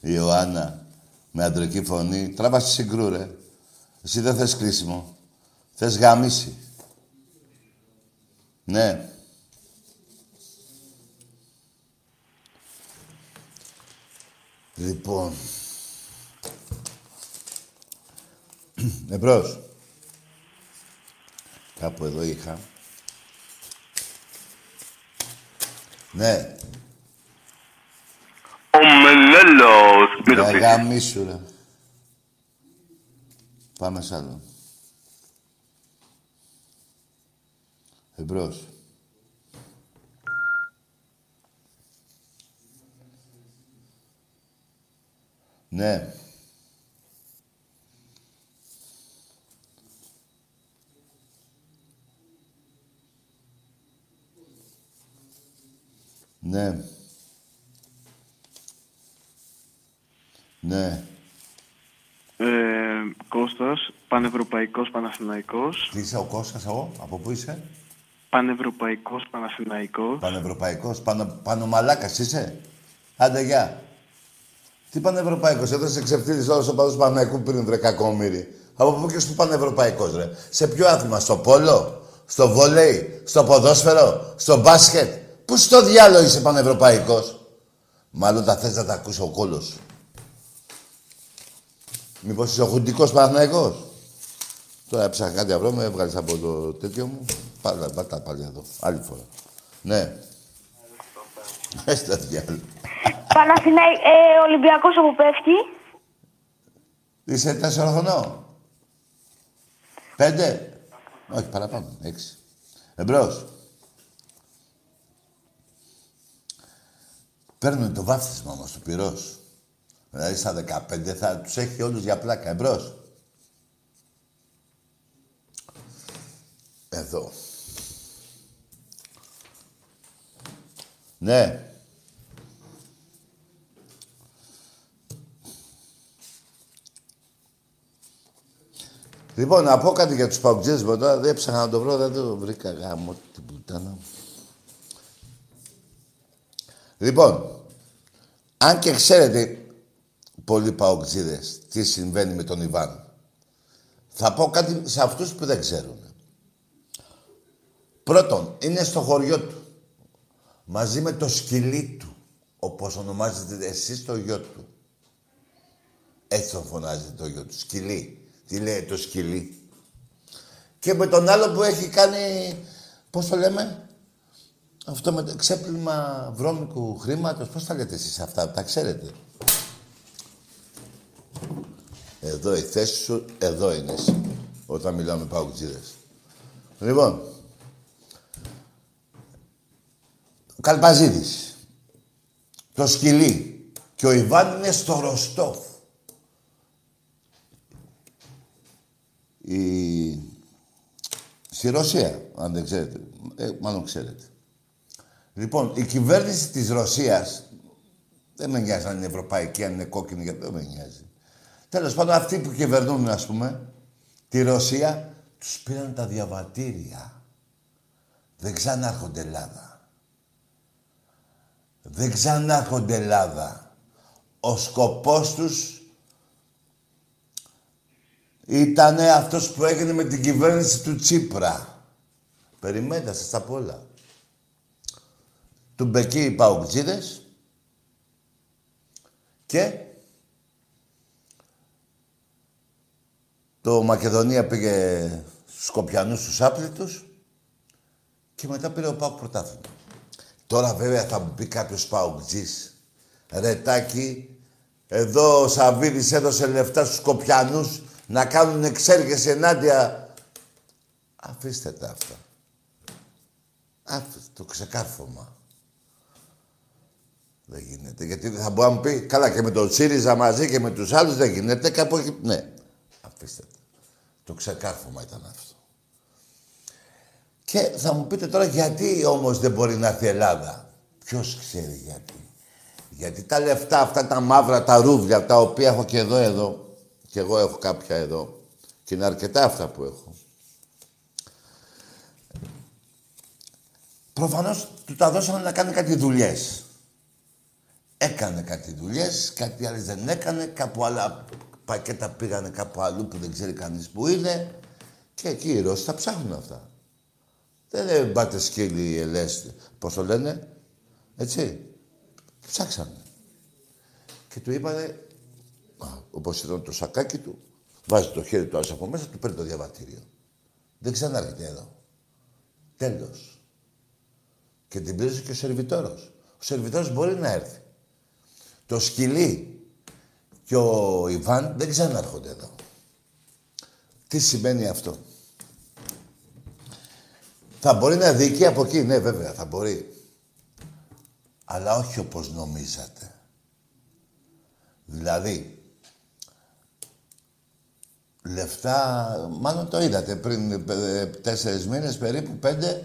Ιωάννα, με αντρική φωνή. Τράβα στη συγκρού, ρε. Εσύ δεν θες κρίσιμο. Θες γαμίσει. Ναι. Λοιπόν. Εμπρός. Κάπου εδώ είχα. Ναι. Ο Μελέλος. Μην το πεις. Γαμίσου, ρε. Πάμε σ' άλλο. Εμπρός. Ναι. Ναι. Ναι. Κώστας, πανευρωπαϊκός Παναθηναϊκός. Τι είσαι ο Κώστας εγώ, από πού είσαι? Πανευρωπαϊκός Παναθηναϊκός. Πανευρωπαϊκός, πανομαλάκας είσαι. Άντε γεια. Τι πανευρωπαϊκός, εδώ σε ξεφτύλεις όλος ο παδός Παναϊκού πριν βρε κακόμοιρη. Από πού και στο πανευρωπαϊκός ρε. Σε ποιο άθλημα, στο πόλο, στο βολέι, στο ποδόσφαιρο, στο μπάσκετ. Πού στο διάλογο είσαι πανευρωπαϊκός. Μάλλον τα θες να τα ακούσει ο κόλος σου. Μήπως είσαι ο χουντικός Παναθηναϊκός. Τώρα ψάχα κάτι αυρό μου, έβγαλες από το τέτοιο μου. Πάλι, πάτα πάλι εδώ. Άλλη φορά. Ναι. Έστα διάλογο. Ολυμπιακός όπου πέφτει. Είσαι 4 χρονών. 5. Όχι, παραπάνω. 6. Εμπρός. Παίρνουν το βάφτισμα όμως του πυρός. Δηλαδή στα 15 θα τους έχει όλους για πλάκα. Εμπρός. Εδώ. Ναι. Λοιπόν, να πω κάτι για τους παουτζές μου τώρα. Δεν ψάχα να το βρω, δεν το βρήκα. Γάμο την πουτάνα μου. Λοιπόν, αν και ξέρετε πολλοί παουτζίδες τι συμβαίνει με τον Ιβάν, θα πω κάτι σε αυτούς που δεν ξέρουν. Πρώτον, είναι στο χωριό του. Μαζί με το σκυλί του, όπως ονομάζετε εσείς το γιο του. Έτσι τον φωνάζετε το γιο του, σκυλί. Τι λέει το σκυλί. Και με τον άλλο που έχει κάνει, πώς το λέμε, αυτό με το ξέπλυμα βρώμικου χρήματος. Πώς τα λέτε εσείς αυτά, τα ξέρετε. Εδώ η θέση σου, εδώ είναι εσύ, όταν μιλάμε παουτζίδες. Λοιπόν, ο Καλπαζίδης, το σκυλί και ο Ιβάν είναι στο Ρωστόφ. Στη Ρωσία, αν δεν ξέρετε. Μάλλον ξέρετε. Λοιπόν, η κυβέρνηση της Ρωσίας, δεν με νοιάζει αν είναι ευρωπαϊκή, αν είναι κόκκινη, γιατί δεν με νοιάζει. Τέλος πάντων, αυτοί που κυβερνούν, ας πούμε, τη Ρωσία, τους πήραν τα διαβατήρια. Δεν ξανάρχονται Ελλάδα. Δεν ξανάρχονται Ελλάδα. Ο σκοπός τους ήταν αυτός που έγινε με την κυβέρνηση του Τσίπρα. Περιμένετε, σας τα πω όλα. Του Μπεκί οι παουτζίδες και Το Μακεδονία πήγε στους Σκοπιανούς, στους άπλητους και μετά πήρε ο ΠΑΟΚ πρωτάθλημα. Τώρα βέβαια θα μου πει κάποιος ΠΑΟΚτζής, ρετάκι, εδώ ο Σαββίδης έδωσε λεφτά στους Σκοπιανούς να κάνουν εξέργες ενάντια. Αφήστε τα αυτά. Αφήστε το ξεκάρφωμα. Δεν γίνεται, γιατί θα μπορεί να μου πει, καλά και με τον ΣΥΡΙΖΑ μαζί και με τους άλλους δεν γίνεται, κάπου έχει, ναι. Αφήστε τα. Το ξεκάρφωμα ήταν αυτό. Και θα μου πείτε τώρα γιατί όμως δεν μπορεί να έρθει η Ελλάδα. Ποιος ξέρει γιατί. Γιατί τα λεφτά αυτά, τα μαύρα, τα ρούβλια, τα οποία έχω και εδώ, και εγώ έχω κάποια εδώ, και είναι αρκετά αυτά που έχω. Προφανώς του τα δώσανε να κάνει κάτι δουλειές. Έκανε κάτι δουλειές, κάτι άλλες δεν έκανε, κάπου άλλα πακέτα πήγανε κάπου αλλού που δεν ξέρει κανείς που είναι και εκεί οι Ρώσοι τα ψάχνουν αυτά. Δεν λένε μπάτε σκύλοι, ελέστε, πώς το λένε, έτσι. Ψάξανε. Και του είπανε, όπως ήταν το σακάκι του, βάζει το χέρι του από μέσα, του παίρνει το διαβατήριο. Δεν ξανάρχεται εδώ. Τέλος. Και την πλήρωσε και ο σερβιτόρος. Ο σερβιτόρος μπορεί να έρθει. Το σκυλί και ο Ιβάν δεν ξανάρχονται εδώ. Τι σημαίνει αυτό. Θα μπορεί να διοικεί από εκεί, ναι βέβαια, θα μπορεί. Αλλά όχι όπως νομίζατε. Δηλαδή, λεφτά, μάλλον το είδατε πριν 4 μήνες, περίπου 5,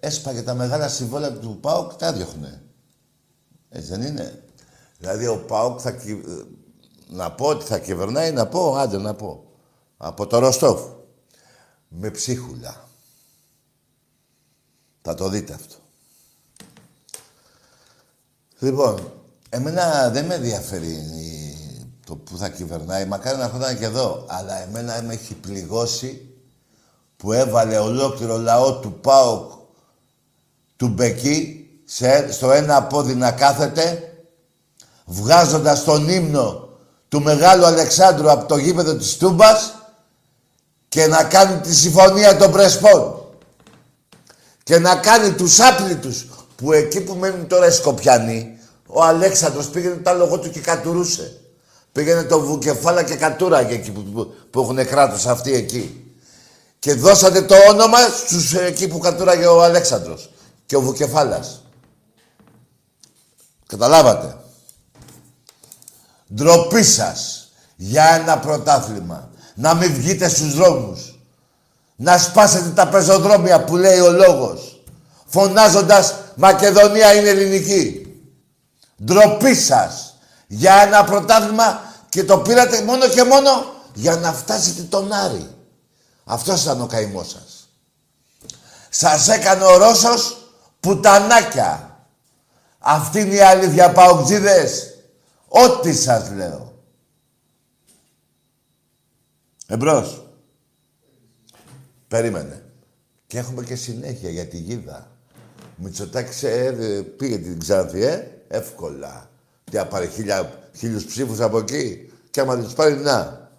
έσπαγε τα μεγάλα συμβόλαια του ΠΑΟΚ, τα διώχνε. Έτσι δεν είναι. Δηλαδή ο ΠΑΟΚ θα να πω ότι θα κυβερνάει, να πω, άντε να πω. Από το Ρωστόφ. Με ψίχουλα. Θα το δείτε αυτό. Λοιπόν, εμένα δεν με ενδιαφέρει το που θα κυβερνάει. Μακάρι να έρχονταν και εδώ. Αλλά εμένα με έχει πληγώσει που έβαλε ολόκληρο λαό του ΠΑΟΚ του Μπεκί στο ένα πόδι να κάθεται, βγάζοντας τον ύμνο του Μεγάλου Αλεξάνδρου από το γήπεδο της Τούμπας και να κάνει τη συμφωνία των Πρεσπών. Και να κάνει τους άπλητους που εκεί που μένουν τώρα οι Σκοπιανοί, ο Αλέξανδρος πήγαινε το άλογο του και κατουρούσε. Πήγαινε το βουκεφάλα και κατούραγε εκεί που έχουν κράτος αυτοί εκεί. Και δώσατε το όνομα στους εκεί που κατούραγε ο Αλέξανδρος και ο βουκεφάλας. Καταλάβατε. Ντροπή σας για ένα πρωτάθλημα. Να μην βγείτε στους δρόμους. Να σπάσετε τα πεζοδρόμια που λέει ο λόγος, φωνάζοντας Μακεδονία είναι ελληνική. Ντροπή σας για ένα πρωτάθλημα και το πήρατε μόνο και μόνο για να φτάσετε τον Άρη. Αυτός ήταν ο καημός σας. Σας έκανε ο Ρώσος πουτανάκια. Αυτή είναι η αλήθεια, παοξίδες. Ό,τι σας λέω. Εμπρός. Περίμενε. Και έχουμε και συνέχεια για τη γίδα. Μητσοτάκης πήγε την Ξάνθη, εύκολα. Τι απάρει 1.000 ψήφους από εκεί και άμα δεν τους πάρει, να.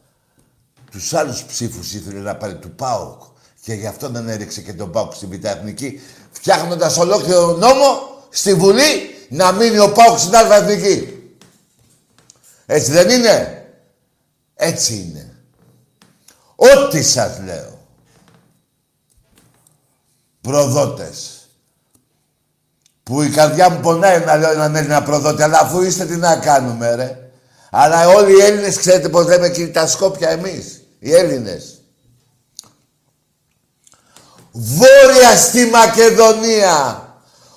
Τους άλλους ψήφους ήθελε να πάρει του ΠΑΟΚ και γι' αυτό δεν έριξε και τον ΠΑΟΚ στην Β' Εθνική, φτιάχνοντας ολόκληρο νόμο στη Βουλή να μείνει ο ΠΑΟΚ στην Α' Εθνική. Έτσι δεν είναι. Έτσι είναι. Ό,τι σας λέω. Προδότες. Που η καρδιά μου πονάει να λέω έναν Έλληνα προδότη, αλλά αφού είστε τι να κάνουμε, ρε. Αλλά όλοι οι Έλληνες, ξέρετε πως λέμε και τα Σκόπια εμείς, οι Έλληνες. Βόρεια στη Μακεδονία.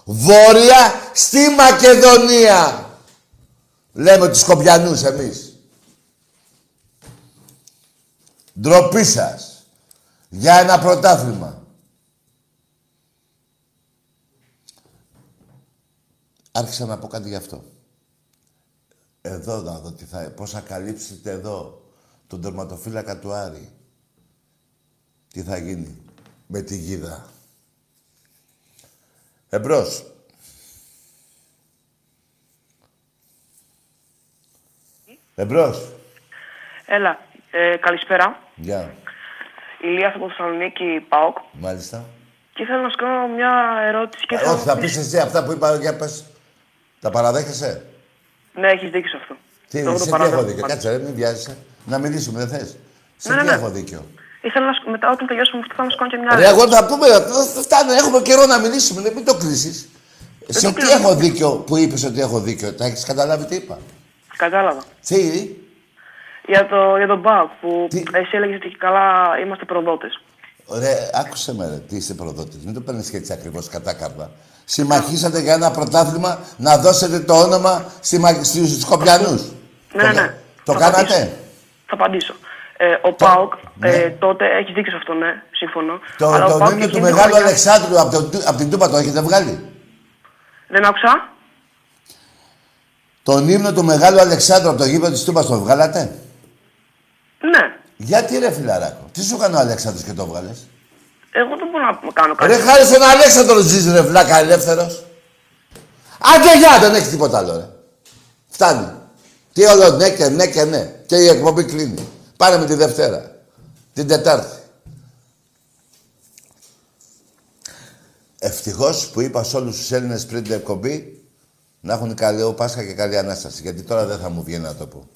Βόρεια στη Μακεδονία. Λέμε τους Σκοπιανούς εμείς. Ντροπή σας για ένα πρωτάθλημα. Άρχισα να πω κάτι γι' αυτό. Εδώ να δω τι θα, πώς θα καλύψετε εδώ τον τερματοφύλακα του Άρη. Τι θα γίνει με τη γίδα. Εμπρός. Εμπρός. Έλα. Καλησπέρα. Γεια. Ηλίας από Θεσσαλονίκη, ΠΑΟΚ. Μάλιστα. Και ήθελα να σου κάνω μια ερώτηση. Και όχι, θα πεις εσύ αυτά που είπα, για πες. Τα παραδέχεσαι. Ναι, έχεις δίκιο σε αυτό. Τι έχω δίκιο. Κάτσε, ρε, μην βιάζεσαι. Να μιλήσουμε, δεν θες. Σε τι έχω δίκιο. Ήθελα να σου μετά, όταν τελειώσουμε αυτό, θα μας κάνω και μια. Ρε, εγώ θα πούμε, φτάνει, έχουμε καιρό να μιλήσουμε, μην το κλείσεις. Σε τι έχω δίκιο που είπες ότι έχω δίκιο, τα έχεις καταλάβει τι είπα. Κατάλαβα. Τι. Για τον ΠΑΟΚ που τι? Εσύ έλεγες ότι καλά είμαστε προδότες. Ωραία, άκουσε με ρε, τι είστε προδότες. Μην το παίρνεις και έτσι ακριβώς κατάκαρδα. Συμμαχήσατε για ένα πρωτάθλημα να δώσετε το όνομα στους Σκοπιανούς. Ναι, ναι. Το κάνατε. Θα απαντήσω. Ο ΠΑΟΚ τότε έχει δίκιο σε αυτό, ναι, σύμφωνο. Το νύμιο του Μεγάλου Αλεξάνδρου από την Τούπα το έχετε βγάλει. Δεν άκουσα. Τον ύμνο του Μεγάλου Αλεξάνδρου από το γήπεδο της Τούπας το βγάλατε. Ναι. Γιατί ρε φιλαράκο, τι σου έκανε ο Αλέξανδρος και το βγάλες. Εγώ δεν μπορώ να κάνω κάτι. Ρε χάρη στον Αλέξανδρο ζεις ρε βλάκα ελεύθερος. Άντε γεια, δεν έχει τίποτα άλλο ρε. Φτάνει. Τι όλο ναι και ναι και ναι. Και η εκπομπή κλείνει. Πάρε με τη Δευτέρα. Την Τετάρτη. Ευτυχώς που είπα σε όλους τους Έλληνες πριν την εκπομπή να έχουν καλό Πάσχα και καλή Ανάσταση. Γιατί τώρα δεν θα μου βγαίνει να το πω.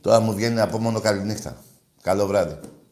Τώρα μου βγαίνει να πω μόνο καληνύχτα. Καλό βράδυ.